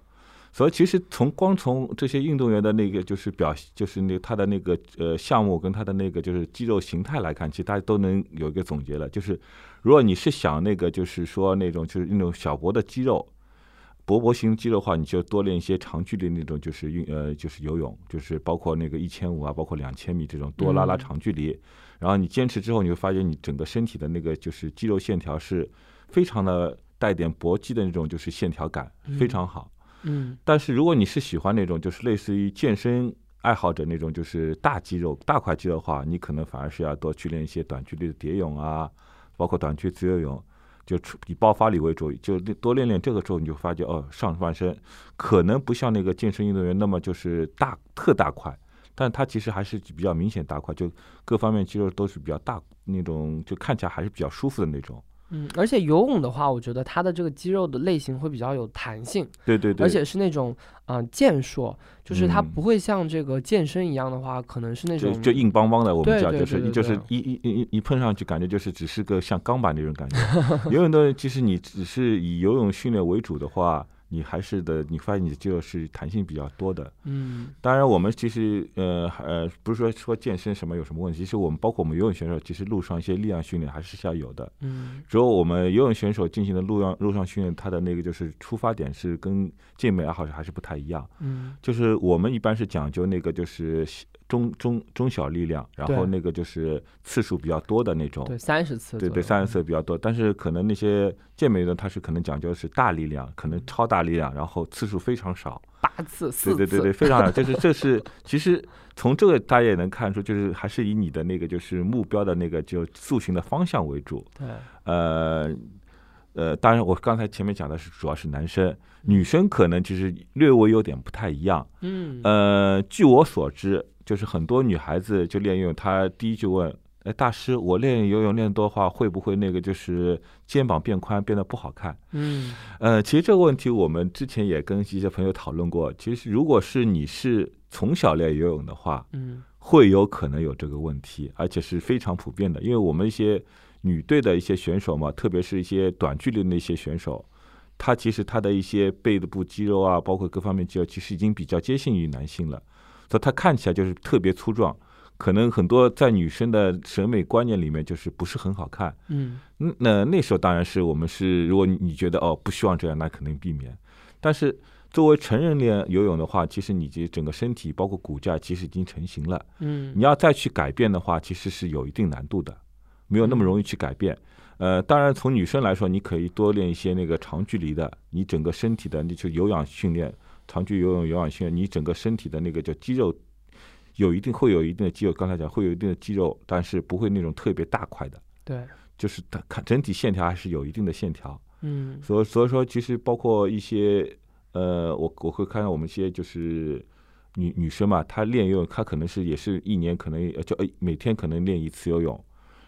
所以其实从光从这些运动员的那个就是表就是那他的那个呃项目跟他的那个就是肌肉形态来看，其实大家都能有一个总结了，就是如果你是想那个就是说那种就是那种小薄的肌肉薄薄型肌肉的话，你就多练一些长距离那种就是运呃就是游泳，就是包括那个一千五啊，包括两千米这种多拉拉长距离。嗯，然后你坚持之后，你会发现你整个身体的那个就是肌肉线条是非常的带点搏击的那种就是线条感，嗯，非常好。嗯，但是如果你是喜欢那种就是类似于健身爱好者那种就是大肌肉大块肌肉的话，你可能反而是要多去练一些短距离的蝶泳啊，包括短距离自由泳。就以爆发力为主，就多练练这个之后，你就发觉哦，上半身可能不像那个健身运动员那么就是大特大块，但它其实还是比较明显大块，就各方面肌肉都是比较大那种，就看起来还是比较舒服的那种。嗯，而且游泳的话，我觉得它的这个肌肉的类型会比较有弹性，对对对，而且是那种啊、呃、健硕，就是它不会像这个健身一样的话，嗯、可能是那种 就, 就硬邦邦的。我们讲就是就是一一一一碰上去，感觉就是只是个像钢板那种感觉。游泳的其实你只是以游泳训练为主的话，你还是的，你发现你的肌肉是弹性比较多的。嗯，当然我们其实呃呃不是说说健身什么有什么问题，其实我们包括我们游泳选手，其实路上一些力量训练还是要有的。嗯，只有我们游泳选手进行的路上路上训练，它的那个就是出发点是跟健美爱好者还是不太一样。嗯，就是我们一般是讲究那个就是中中中小力量，然后那个就是次数比较多的那种，对，三十次，对对，三十次比较多。但是可能那些健美的，它是可能讲究的是大力量，可能超大力量，然后次数非常少，八次、四次，对对对，非常少。就是这是其实从这个大家也能看出，就是还是以你的那个就是目标的那个就塑形的方向为主。对，呃。呃，当然，我刚才前面讲的是主要是男生，女生可能就是略微有点不太一样。嗯，呃，据我所知，就是很多女孩子就练游泳，她第一句问，哎，大师，我练游泳练多的话，会不会那个就是肩膀变宽，变得不好看？嗯，呃，其实这个问题我们之前也跟一些朋友讨论过。其实，如果是你是从小练游泳的话，嗯，会有可能有这个问题，而且是非常普遍的。因为我们一些女队的一些选手嘛，特别是一些短距离的一些选手，她其实她的一些背部肌肉啊，包括各方面肌肉，其实已经比较接近于男性了，所以她看起来就是特别粗壮。可能很多在女生的审美观念里面就是不是很好看，嗯，那那时候当然是我们是，如果你觉得哦不希望这样，那肯定避免。但是作为成人练游泳的话，其实你整个身体包括骨架其实已经成型了，嗯，你要再去改变的话，其实是有一定难度的，没有那么容易去改变。呃，当然从女生来说，你可以多练一些那个长距离的，你整个身体的那就有氧训练，长距离游泳有氧训练，你整个身体的那个叫肌肉。有一定会有一定的肌肉，刚才讲会有一定的肌肉，但是不会那种特别大块的。对，就是它整体线条还是有一定的线条。嗯，所以所以说，其实包括一些呃，我我会看到我们一些就是女女生嘛，她练游泳，她可能是也是一年可能就每天可能练一次游泳，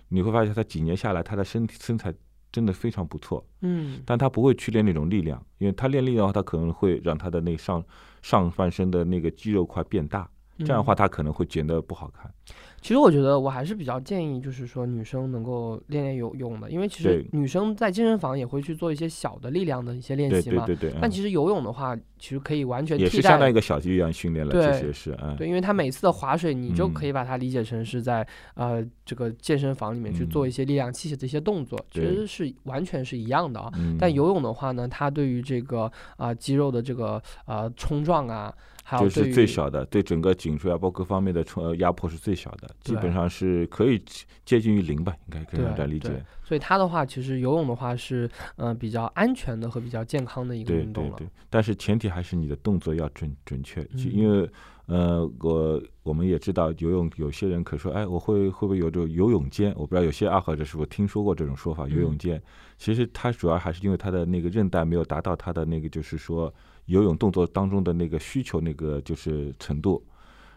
你会发现她几年下来，她的身体身材真的非常不错。嗯，但她不会去练那种力量，因为她练力量的话，她可能会让她的那上上半身的那个肌肉块变大。这样的话，他可能会觉得不好看。嗯，其实我觉得我还是比较建议，就是说女生能够练练游泳的，因为其实女生在健身房也会去做一些小的力量的一些练习嘛。对对 对, 对、嗯。但其实游泳的话，其实可以完全替代，也是相当于一个小力量训练了。对，其实也是。嗯，对，因为他每次的划水，你就可以把它理解成是在、嗯、呃这个健身房里面去做一些力量器械的一些动作，嗯，其实是完全是一样的啊。嗯，但游泳的话呢，它对于这个啊、呃、肌肉的这个呃冲撞啊。就是最小的，对整个颈椎啊，包括各方面的压迫是最小的，基本上是可以接近于零吧，应该可以这样理解。所以它的话，其实游泳的话是呃比较安全的和比较健康的一个运动了。对对对，但是前提还是你的动作要准准确，因为呃我我们也知道游泳，有些人可说，哎，我会会不会有这种游泳肩？我不知道有些爱好者是不是听说过这种说法，游泳肩。其实它主要还是因为它的那个韧带没有达到它的那个，就是说。游泳动作当中的那个需求那个就是程度，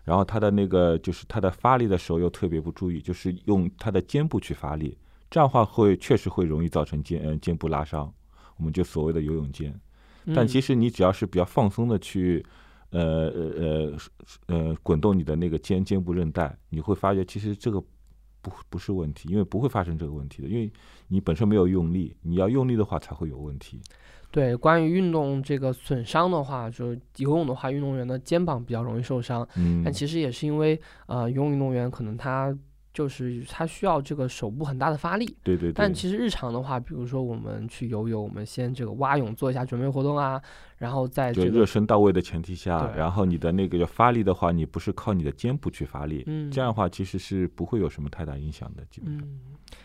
然后他的那个就是他的发力的时候又特别不注意，就是用他的肩部去发力，这样的话会确实会容易造成肩、呃、肩部拉伤，我们就所谓的游泳肩。但其实你只要是比较放松的去呃呃呃滚动你的那个肩肩部韧带，你会发觉其实这个不不是问题，因为不会发生这个问题的，因为你本身没有用力，你要用力的话才会有问题。对，关于运动这个损伤的话，就游泳的话，运动员的肩膀比较容易受伤，嗯，但其实也是因为呃，游泳运动员可能他就是他需要这个手部很大的发力，对对对。但其实日常的话，比如说我们去游泳，我们先这个蛙泳做一下准备活动啊，然后在这个热身到位的前提下，然后你的那个发力的话，你不是靠你的肩部去发力，嗯，这样的话其实是不会有什么太大影响的，基本上。嗯，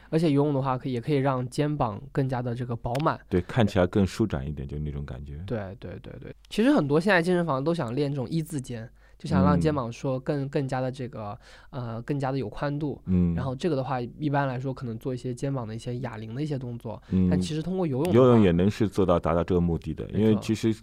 而且游泳的话可以也可以让肩膀更加的这个饱满，对，看起来更舒展一点，就那种感觉。对对对对，其实很多现在健身房都想练这种一字肩，就想让肩膀说更更加的这个呃更加的有宽度，嗯，然后这个的话一般来说可能做一些肩膀的一些哑铃的一些动作，嗯，但其实通过游泳游泳也能是做到达到这个目的的，因为其实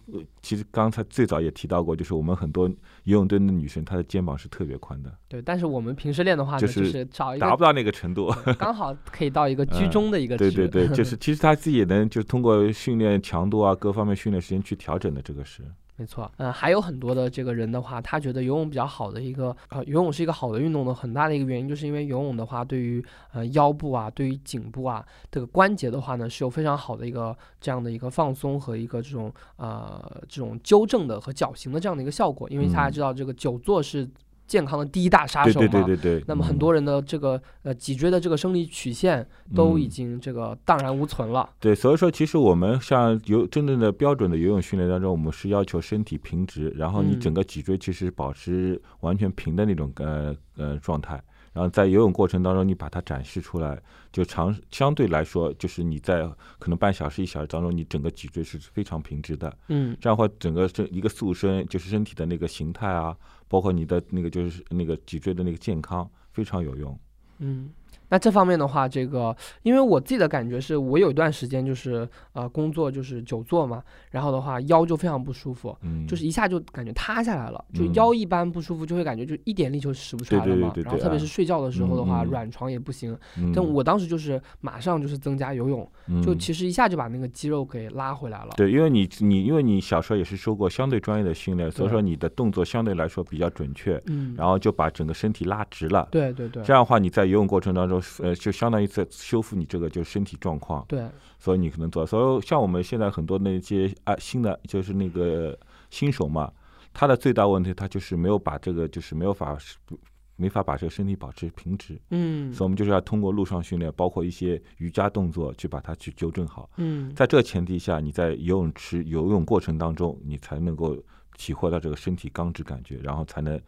其实刚才最早也提到过，就是我们很多游泳队的女生她的肩膀是特别宽的，对，但是我们平时练的话呢，就是、就是找一个达不到那个程度，刚好可以到一个居中的一个值，嗯，对对对，就是其实她自己也能就通过训练强度啊各方面训练时间去调整的，这个是没错。嗯，还有很多的这个人的话，他觉得游泳比较好的一个呃，游泳是一个好的运动的很大的一个原因，就是因为游泳的话，对于呃腰部啊，对于颈部啊这个关节的话呢，是有非常好的一个这样的一个放松和一个这种呃这种纠正的和矫形的这样的一个效果，因为大家知道这个久坐是。健康的第一大杀手嘛，对对对对对。那么很多人的这个、嗯、呃脊椎的这个生理曲线都已经这个荡然无存了。对，所以说其实我们像游真正的标准的游泳训练当中，我们是要求身体平直，然后你整个脊椎其实保持完全平的那种呃呃状态，然后在游泳过程当中你把它展示出来，就长相对来说就是你在可能半小时一小时当中，你整个脊椎是非常平直的。嗯，这样的话整个一个塑身就是身体的那个形态啊。包括你的那个就是那个脊椎的那个健康非常有用。嗯，那这方面的话，这个因为我自己的感觉是，我有一段时间就是呃工作就是久坐嘛，然后的话腰就非常不舒服，嗯、就是一下就感觉塌下来了，就腰一般不舒服就会感觉就一点力就使不出来了嘛。对对对对对然后特别是睡觉的时候的话，嗯、软床也不行。嗯、但我当时就是马上就是增加游泳，嗯、就其实一下就把那个肌肉给拉回来了。对，因为你你因为你小时候也是受过相对专业的训练，所以说你的动作相对来说比较准确，嗯、然后就把整个身体拉直了。对对对，这样的话你在游泳过程当中。呃，就相当于在修复你这个就身体状况，对，所以你可能做，所以像我们现在很多那些啊新的就是那个新手嘛，他的最大问题他就是没有把这个就是没有法没法把这个身体保持平直，嗯，所以我们就是要通过陆上训练，包括一些瑜伽动作去把它去纠正好，嗯，在这个前提下，你在游泳池游泳过程当中，你才能够体会到这个身体刚直感觉，然后才能。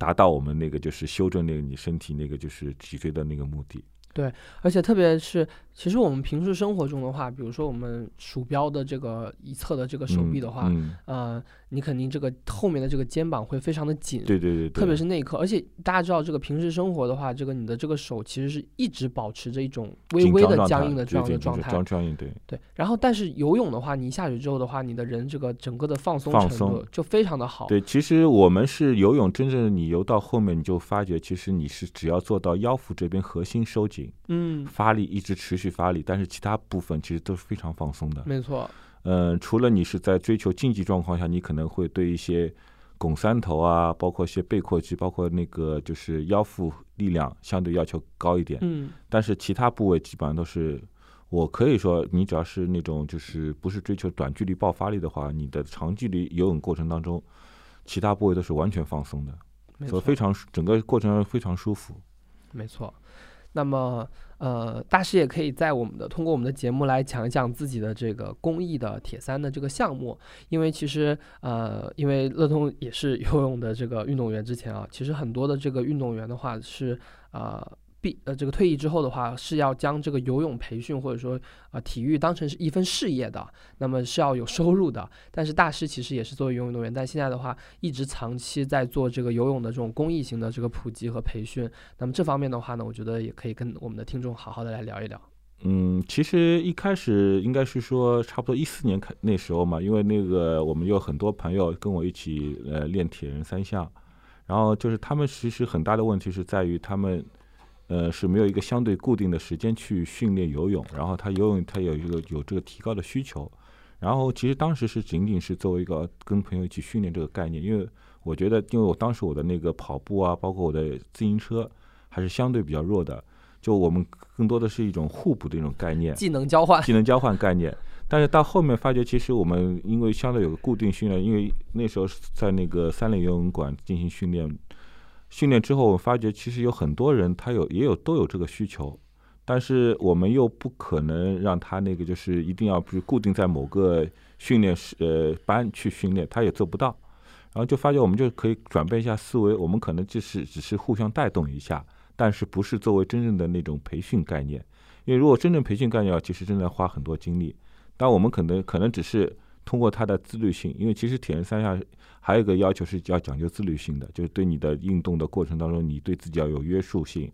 达到我们那个就是修正那个你身体那个就是脊椎的那个目的。对，而且特别是其实我们平时生活中的话，比如说我们鼠标的这个一侧的这个手臂的话，嗯嗯、呃，你肯定这个后面的这个肩膀会非常的紧。对对 对, 对，特别是那一刻，而且大家知道这个平时生活的话，这个你的这个手其实是一直保持着一种微微的僵硬的这样的状态。僵硬，对对。然后，但是游泳的话，你下水之后的话，你的人这个整个的放松程度就非常的好。对，其实我们是游泳，真正你游到后面，你就发觉其实你是只要做到腰腹这边核心收紧。嗯，发力一直持续发力，但是其他部分其实都是非常放松的。没错，嗯、呃，除了你是在追求竞技状况下，你可能会对一些拱三头啊，包括一些背阔肌，包括那个就是腰腹力量相对要求高一点。嗯，但是其他部位基本上都是，我可以说，你只要是那种就是不是追求短距离爆发力的话，你的长距离游泳过程当中，其他部位都是完全放松的，所以非常整个过程非常舒服。没错。那么，呃，大师也可以在我们的通过我们的节目来讲一讲自己的这个公益的铁三的这个项目，因为其实呃，因为乐通也是游泳的这个运动员，之前啊，其实很多的这个运动员的话是呃。毕呃，这个退役之后的话，是要将这个游泳培训或者说呃体育当成是一份事业的，那么是要有收入的。但是大师其实也是作为游泳运动员，但现在的话一直长期在做这个游泳的这种公益型的这个普及和培训。那么这方面的话呢，我觉得也可以跟我们的听众好好的来聊一聊。嗯，其实一开始应该是说差不多一四年开那时候嘛，因为那个我们有很多朋友跟我一起呃练铁人三项，然后就是他们其实很大的问题是在于他们。呃，是没有一个相对固定的时间去训练游泳，然后他游泳他有一个有这个提高的需求，然后其实当时是仅仅是作为一个跟朋友一起训练这个概念，因为我觉得，因为我当时我的那个跑步啊，包括我的自行车还是相对比较弱的，就我们更多的是一种互补的一种概念，技能交换，技能交换概念。但是到后面发觉，其实我们因为相对有个固定训练，因为那时候在那个三联游泳馆进行训练。训练之后，我发觉其实有很多人他有也有都有这个需求，但是我们又不可能让他那个就是一定要不是固定在某个训练呃班去训练，他也做不到。然后就发觉我们就可以转变一下思维，我们可能就是只是互相带动一下，但是不是作为真正的那种培训概念，因为如果真正培训概念，其实真的要花很多精力，但我们可能可能只是。通过它的自律性，因为其实铁人三项还有一个要求是要讲究自律性的，就是对你的运动的过程当中，你对自己要有约束性。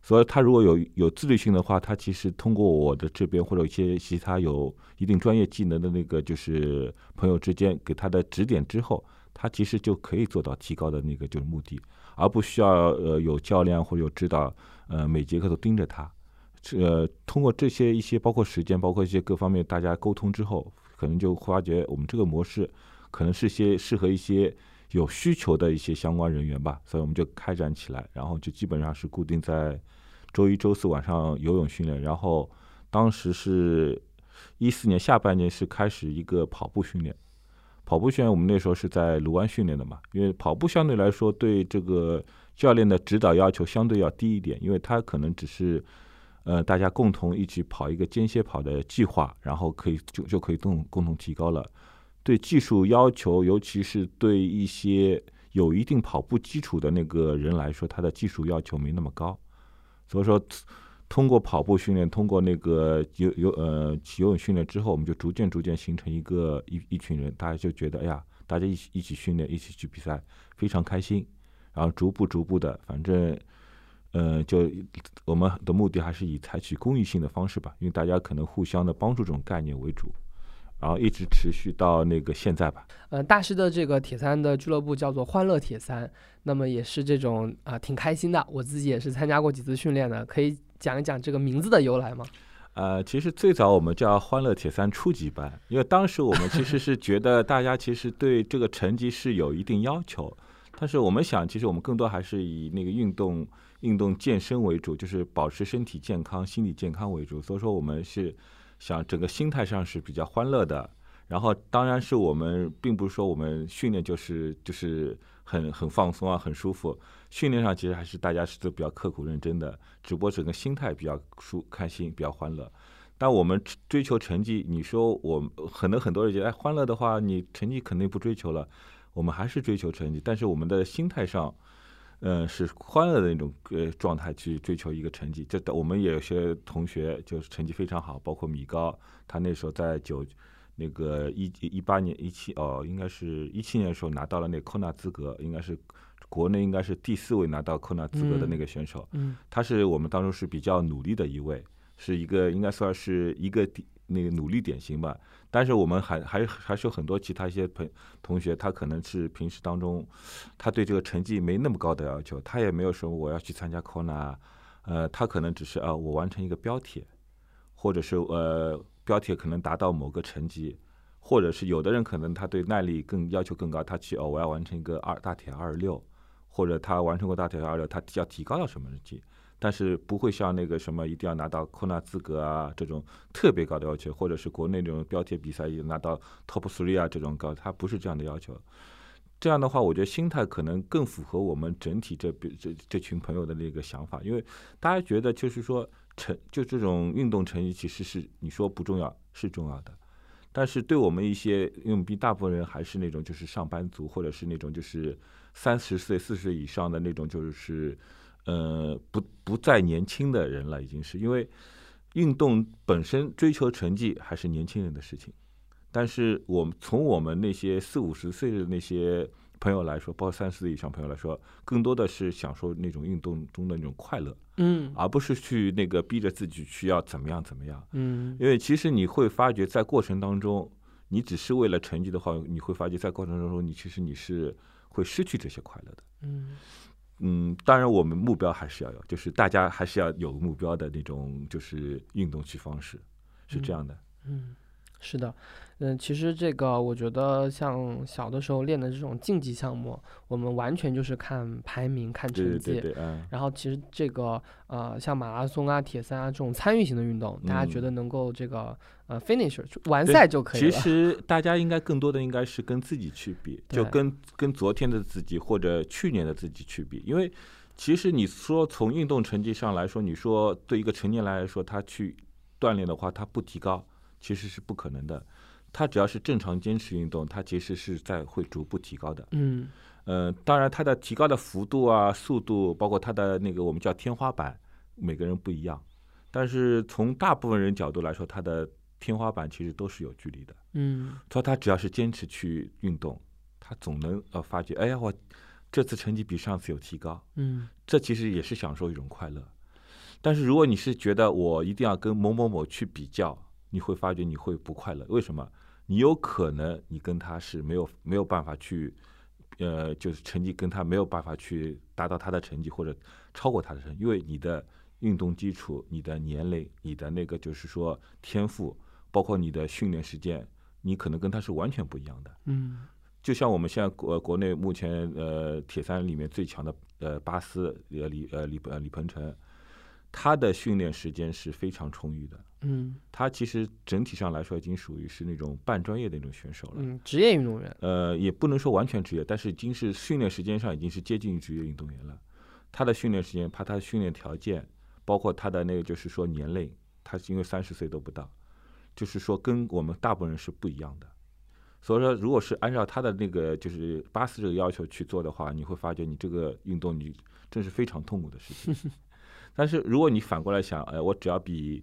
所以它如果有有自律性的话，它其实通过我的这边或者一些其他有一定专业技能的那个就是朋友之间给他的指点之后，他其实就可以做到提高的那个就是目的，而不需要呃有教练或者有指导，呃每节课都盯着他。呃，通过这些一些包括时间，包括一些各方面大家沟通之后。可能就发觉我们这个模式可能是些适合一些有需求的一些相关人员吧，所以我们就开展起来，然后就基本上是固定在周一周四晚上游泳训练，然后当时是一四年下半年是开始一个跑步训练，跑步训练我们那时候是在卢湾训练的嘛，因为跑步相对来说对这个教练的指导要求相对要低一点，因为他可能只是呃，大家共同一起跑一个间歇跑的计划，然后可以就就可以共共同提高了。对技术要求，尤其是对一些有一定跑步基础的那个人来说，他的技术要求没那么高。所以说，通过跑步训练，通过那个游游呃游泳训练之后，我们就逐渐逐渐形成一个一一群人，大家就觉得哎呀，大家一起一起训练，一起去比赛，非常开心。然后逐步逐步的，反正。呃，就我们的目的还是以采取公益性的方式吧，因为大家可能互相的帮助这种概念为主，然后一直持续到那个现在吧。呃，大师的这个铁三的俱乐部叫做欢乐铁三，那么也是这种啊、呃、挺开心的，我自己也是参加过几次训练的，可以讲一讲这个名字的由来吗？呃，其实最早我们叫欢乐铁三初级班，因为当时我们其实是觉得大家其实对这个成绩是有一定要求，但是我们想，其实我们更多还是以那个运动、运动健身为主，就是保持身体健康、心理健康为主。所以说，我们是想整个心态上是比较欢乐的。然后，当然是我们并不是说我们训练就是就是很很放松啊，很舒服。训练上其实还是大家是都比较刻苦认真的，只不过整个心态比较舒开心，比较欢乐。但我们追求成绩，你说我可能很多人觉得，哎，欢乐的话，你成绩肯定不追求了。我们还是追求成绩，但是我们的心态上，呃，是欢乐的那种呃状态去追求一个成绩。这我们也有些同学就是成绩非常好，包括米高，他那时候在九那个一一八年一七哦，应该是一七年的时候拿到了那 Kona 资格，应该是国内应该是第四位拿到 Kona 资格的那个选手。嗯嗯、他是我们当中是比较努力的一位，是一个应该算是一个第。那个努力典型吧，但是我们还还还是有很多其他一些朋同学，他可能是平时当中，他对这个成绩没那么高的要求，他也没有说我要去参加 Kona， 呃，他可能只是啊、呃，我完成一个标铁，或者是呃标铁可能达到某个成绩，或者是有的人可能他对耐力更要求更高，他去哦我要完成一个二大铁二十六，或者他完成过大铁二十六，他要提高到什么成绩？但是不会像那个什么一定要拿到 Kona 资格啊这种特别高的要求，或者是国内这种标铁比赛也拿到 Top 三啊这种高，它不是这样的要求。这样的话，我觉得心态可能更符合我们整体这这这群朋友的那个想法，因为大家觉得就是说成就这种运动成绩其实是你说不重要是重要的，但是对我们一些因为我们大部分人还是那种就是上班族，或者是那种就是三十岁四十岁以上的那种就是。呃，不不再年轻的人了，已经是因为运动本身追求成绩还是年轻人的事情。但是我们从我们那些四五十岁的那些朋友来说，包括三十岁以上朋友来说，更多的是享受那种运动中的那种快乐，嗯，而不是去那个逼着自己去要怎么样怎么样，嗯，因为其实你会发觉在过程当中，你只是为了成绩的话，你会发觉在过程当中，你其实你是会失去这些快乐的，嗯。嗯，当然我们目标还是要有，就是大家还是要有目标的那种，就是运动去方式是这样的。嗯，嗯是的，嗯，其实这个我觉得像小的时候练的这种竞技项目，我们完全就是看排名、看成绩。对对对。嗯、然后其实这个呃，像马拉松啊、铁三啊这种参与型的运动，大家觉得能够这个呃 finish 完赛就可以了。其实大家应该更多的应该是跟自己去比，就跟跟昨天的自己或者去年的自己去比，因为其实你说从运动成绩上来说，你说对一个成年人来说，他去锻炼的话，他不提高。其实是不可能的，他只要是正常坚持运动，他其实是在会逐步提高的。嗯，呃，当然他的提高的幅度啊、速度，包括他的那个我们叫天花板，每个人不一样。但是从大部分人角度来说，他的天花板其实都是有距离的。嗯，所以他只要是坚持去运动，他总能呃发觉，哎呀，我这次成绩比上次有提高。嗯，这其实也是享受一种快乐。但是如果你是觉得我一定要跟某某某去比较，你会发觉你会不快乐，为什么？你有可能你跟他是没有没有办法去，呃，就是成绩跟他没有办法去达到他的成绩或者超过他的成绩，因为你的运动基础、你的年龄、你的那个就是说天赋，包括你的训练实践，你可能跟他是完全不一样的。嗯，就像我们现在国国内目前呃铁三里面最强的呃巴斯呃李呃李呃李鹏程。他的训练时间是非常充裕的，嗯，他其实整体上来说已经属于是那种半专业的那种选手了，嗯，职业运动员，呃，也不能说完全职业，但是已经是训练时间上已经是接近于职业运动员了。他的训练时间，把他的训练条件，包括他的那个就是说年龄，他因为三十岁都不到，就是说跟我们大部分人是不一样的。所以说，如果是按照他的那个就是巴斯这个要求去做的话，你会发觉你这个运动你真是非常痛苦的事情。但是如果你反过来想，哎，我只要比，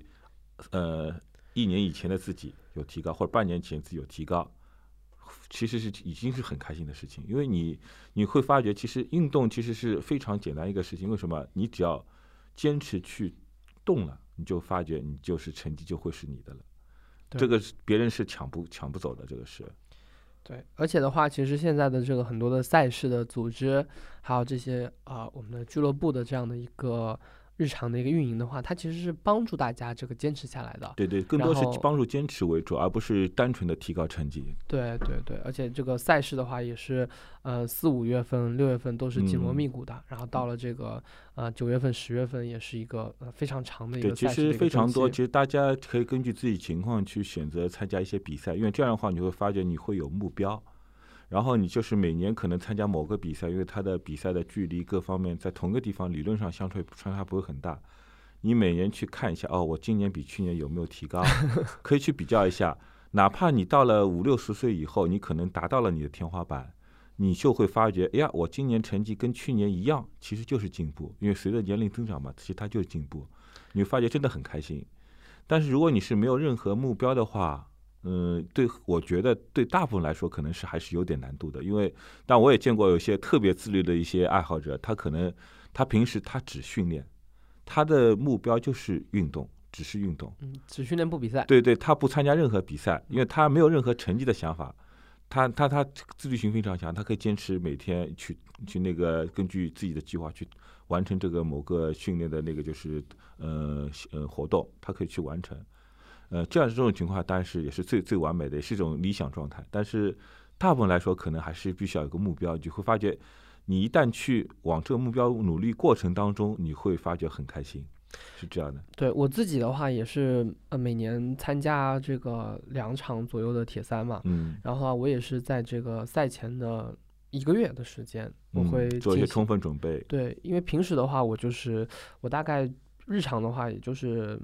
呃，一年以前的自己有提高，或者半年前自己有提高，其实是已经是很开心的事情。因为你你会发觉，其实运动其实是非常简单一个事情。为什么？你只要坚持去动了，你就发觉你就是成绩就会是你的了，这个别人是抢不抢不走的，这个是对。而且的话，其实现在的这个很多的赛事的组织，还有这些啊、呃、我们的俱乐部的这样的一个日常的一个运营的话，它其实是帮助大家这个坚持下来的。对对，更多是帮助坚持为主，而不是单纯的提高成绩。对对对，而且这个赛事的话也是呃四五月份六月份都是紧锣密鼓的、嗯、然后到了这个呃九月份十月份也是一个、呃、非常长的一个赛事。对，其实非常多，其实大家可以根据自己情况去选择参加一些比赛，因为这样的话你会发觉你会有目标，然后你就是每年可能参加某个比赛，因为它的比赛的距离各方面在同个地方理论上相对穿插不会很大，你每年去看一下，哦，我今年比去年有没有提高可以去比较一下，哪怕你到了五六十岁以后，你可能达到了你的天花板，你就会发觉，哎呀，我今年成绩跟去年一样，其实就是进步，因为随着年龄增长嘛，其实它就是进步，你会发觉真的很开心。但是如果你是没有任何目标的话，嗯，对，我觉得对大部分来说可能是还是有点难度的，因为但我也见过有些特别自律的一些爱好者，他可能他平时他只训练，他的目标就是运动，只是运动，嗯，只训练不比赛。对对，他不参加任何比赛，因为他没有任何成绩的想法，他他他自律性非常强，他可以坚持每天去去那个根据自己的计划去完成这个某个训练的那个就是呃呃活动，他可以去完成。呃，这样这种情况当然是也是最最完美的，也是一种理想状态。但是大部分来说，可能还是必须要有个目标。你就会发觉，你一旦去往这个目标努力过程当中，你会发觉很开心，是这样的。对，我自己的话也是，呃，每年参加这个两场左右的铁三嘛，嗯，然后啊，我也是在这个赛前的一个月的时间，我会、嗯、做一些充分准备。对，因为平时的话，我就是我大概日常的话，也就是。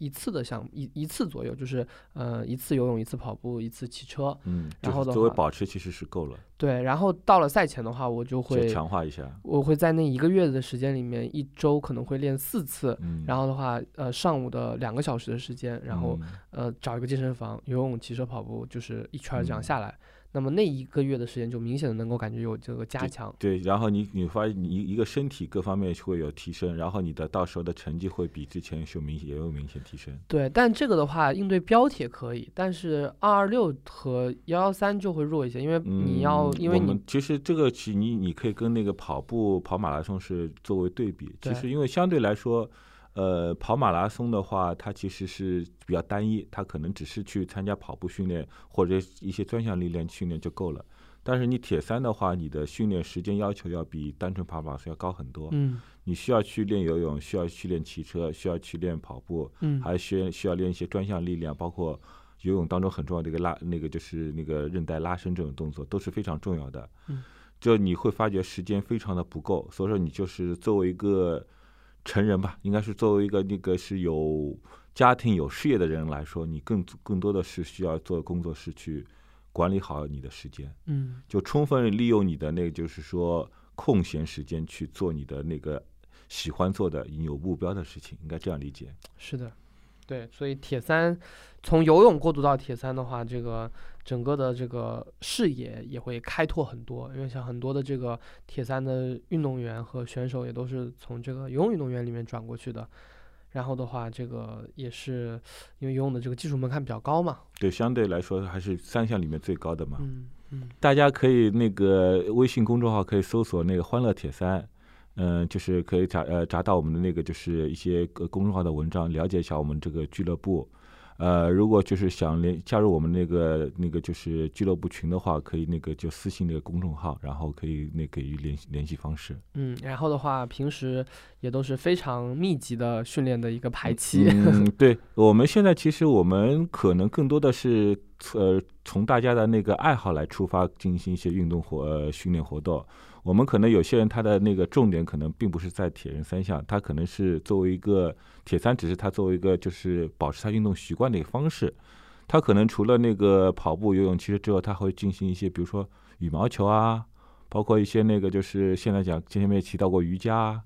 一次的项目 一, 一次左右，就是呃一次游泳，一次跑步，一次骑车，嗯，然后的话作为保持其实是够了。对，然后到了赛前的话，我就会就强化一下，我会在那一个月的时间里面，一周可能会练四次，嗯，然后的话呃上午的两个小时的时间，然后、嗯、呃找一个健身房游泳骑车跑步，就是一圈这样下来。嗯，那么那一个月的时间就明显的能够感觉有这个加强。 对, 对，然后你你发现你一个身体各方面会有提升，然后你的到时候的成绩会比之前是明也有明显提升。对，但这个的话应对标铁可以，但是二二六和一一三就会弱一些，因为你要、嗯、因为你其实这个其你你可以跟那个跑步跑马拉松是作为对比。对，其实因为相对来说呃，跑马拉松的话，它其实是比较单一，它可能只是去参加跑步训练或者一些专项力量训练就够了。但是你铁三的话，你的训练时间要求要比单纯跑马拉松要高很多。嗯，你需要去练游泳，需要去练骑车，需要去练跑步，嗯，还需要需要练一些专项力量，包括游泳当中很重要的一个拉那个就是那个韧带拉伸这种动作都是非常重要的。嗯，就你会发觉时间非常的不够，所以说你就是作为一个。成人吧，应该是作为一个那个是有家庭有事业的人来说，你更更多的是需要做工作是去管理好你的时间，嗯，就充分利用你的那个就是说空闲时间去做你的那个喜欢做的有目标的事情，应该这样理解。是的，对，所以铁三从游泳过渡到铁三的话，这个整个的这个视野也会开拓很多，因为像很多的这个铁三的运动员和选手也都是从这个游泳运动员里面转过去的，然后的话这个也是因为游泳的这个技术门槛比较高嘛。对，相对来说还是三项里面最高的嘛。嗯嗯，大家可以那个微信公众号可以搜索那个欢乐铁三，嗯，就是可以查呃查到我们的那个就是一些公众号的文章，了解一下我们这个俱乐部。呃，如果就是想连加入我们那个那个就是俱乐部群的话，可以那个就私信那个公众号，然后可以那给予联系联系方式。嗯，然后的话，平时也都是非常密集的训练的一个排期。嗯，对，我们现在其实我们可能更多的是呃从大家的那个爱好来出发进行一些运动活、呃、训练活动。我们可能有些人他的那个重点可能并不是在铁人三项，他可能是作为一个铁三，只是他作为一个就是保持他运动习惯的一个方式。他可能除了那个跑步、游泳、骑车之后，他会进行一些比如说羽毛球啊，包括一些那个就是现在讲前面也提到过瑜伽啊，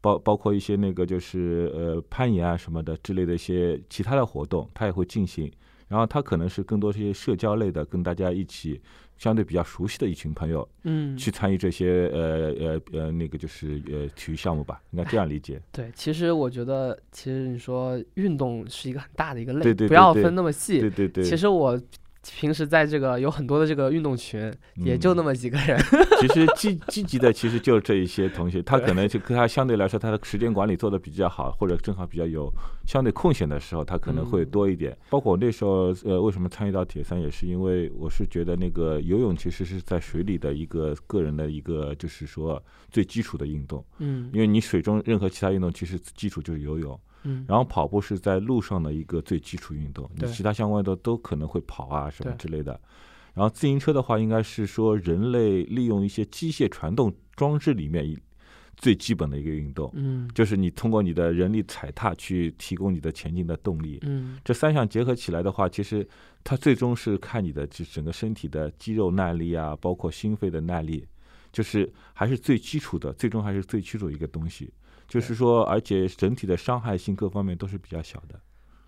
包包括一些那个就是呃攀岩啊什么的之类的一些其他的活动，他也会进行。然后他可能是更多是一些社交类的，跟大家一起相对比较熟悉的一群朋友，嗯，去参与这些呃呃呃那个就是呃体育项目吧，应该这样理解。对，其实我觉得，其实你说运动是一个很大的一个类，对对对对，不要分那么细。对对 对, 对。其实我平时在这个有很多的这个运动群，嗯、也就那么几个人。其实积积极的其实就这一些同学，他可能就他相对来说他的时间管理做得比较好，或者正好比较有相对空闲的时候，他可能会多一点。嗯、包括我那时候呃为什么参与到铁三，也是因为我是觉得那个游泳其实是在水里的一个个人的一个就是说最基础的运动。嗯，因为你水中任何其他运动其实基础就是游泳。嗯，然后跑步是在路上的一个最基础运动，你其他相关的都可能会跑啊什么之类的。然后自行车的话，应该是说人类利用一些机械传动装置里面最基本的一个运动，嗯，就是你通过你的人力踩踏去提供你的前进的动力，嗯，这三项结合起来的话，其实它最终是看你的整个身体的肌肉耐力啊，包括心肺的耐力，就是还是最基础的，最终还是最基础的一个东西。就是说，而且整体的伤害性各方面都是比较小的。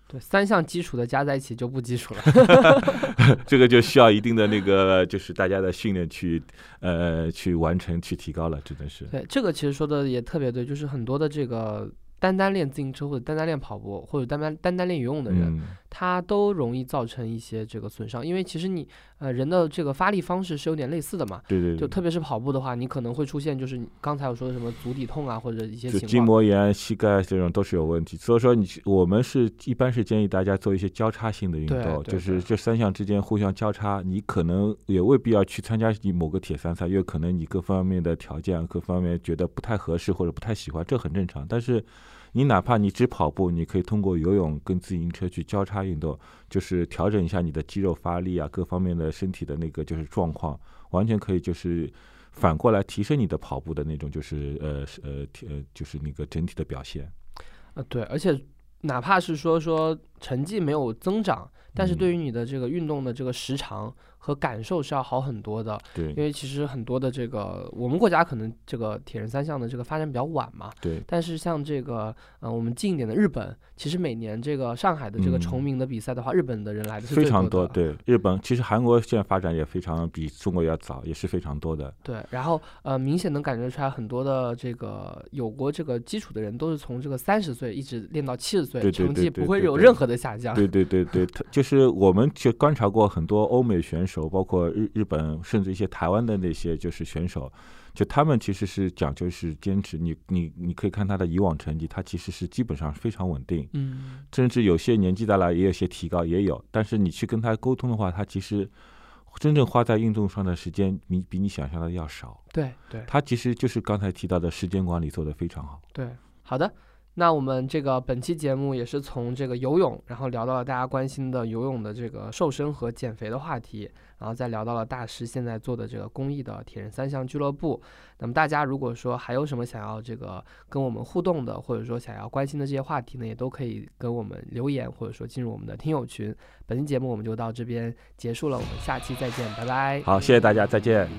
对，三项基础的加在一起就不基础了。这个就需要一定的那个，就是大家的训练去呃去完成、去提高了，真的是。对，这个其实说的也特别对，就是很多的这个单单练自行车或者单单练跑步或者单单单单练游泳的人，嗯，他都容易造成一些这个损伤，因为其实你呃人的这个发力方式是有点类似的嘛，对对对，就特别是跑步的话，你可能会出现就是刚才我说的什么足底痛啊，或者一些情况，就筋膜炎、膝盖这种都是有问题。所以说你我们是一般是建议大家做一些交叉性的运动，对对对，就是这三项之间互相交叉，你可能也未必要去参加你某个铁三赛，因为可能你各方面的条件、各方面觉得不太合适或者不太喜欢，这很正常。但是你哪怕你只跑步，你可以通过游泳跟自行车去交叉运动，就是调整一下你的肌肉发力啊，各方面的身体的那个就是状况，完全可以就是反过来提升你的跑步的那种就是呃呃呃就是那个整体的表现。呃，对，而且哪怕是说说成绩没有增长，但是对于你的这个运动的这个时长和感受是要好很多的。对，因为其实很多的这个我们国家可能这个铁人三项的这个发展比较晚嘛。对。但是像这个呃我们近一点的日本，其实每年这个上海的这个崇明的比赛的话，嗯，日本的人来的是最多的非常多。对，日本其实韩国现在发展也非常比中国要早，也是非常多的。对，然后呃明显能感觉出来很多的这个有过这个基础的人，都是从这个三十岁一直练到七十岁，对对对对对对对，成绩不会有任何的下降。对对对对，就是我们就观察过很多欧美选手，包括日日本，甚至一些台湾的那些就是选手，就他们其实是讲究是坚持，你你你可以看他的以往成绩，他其实是基本上非常稳定，嗯，甚至有些年纪大了也有些提高也有，但是你去跟他沟通的话，他其实真正花在运动上的时间，你比你想象的要少。对对，他其实就是刚才提到的时间管理做得非常好。对，好的。那我们这个本期节目也是从这个游泳，然后聊到了大家关心的游泳的这个瘦身和减肥的话题，然后再聊到了大师现在做的这个公益的铁人三项俱乐部。那么大家如果说还有什么想要这个跟我们互动的，或者说想要关心的这些话题呢，也都可以跟我们留言，或者说进入我们的听友群。本期节目我们就到这边结束了，我们下期再见，拜拜。好，谢谢大家，再见。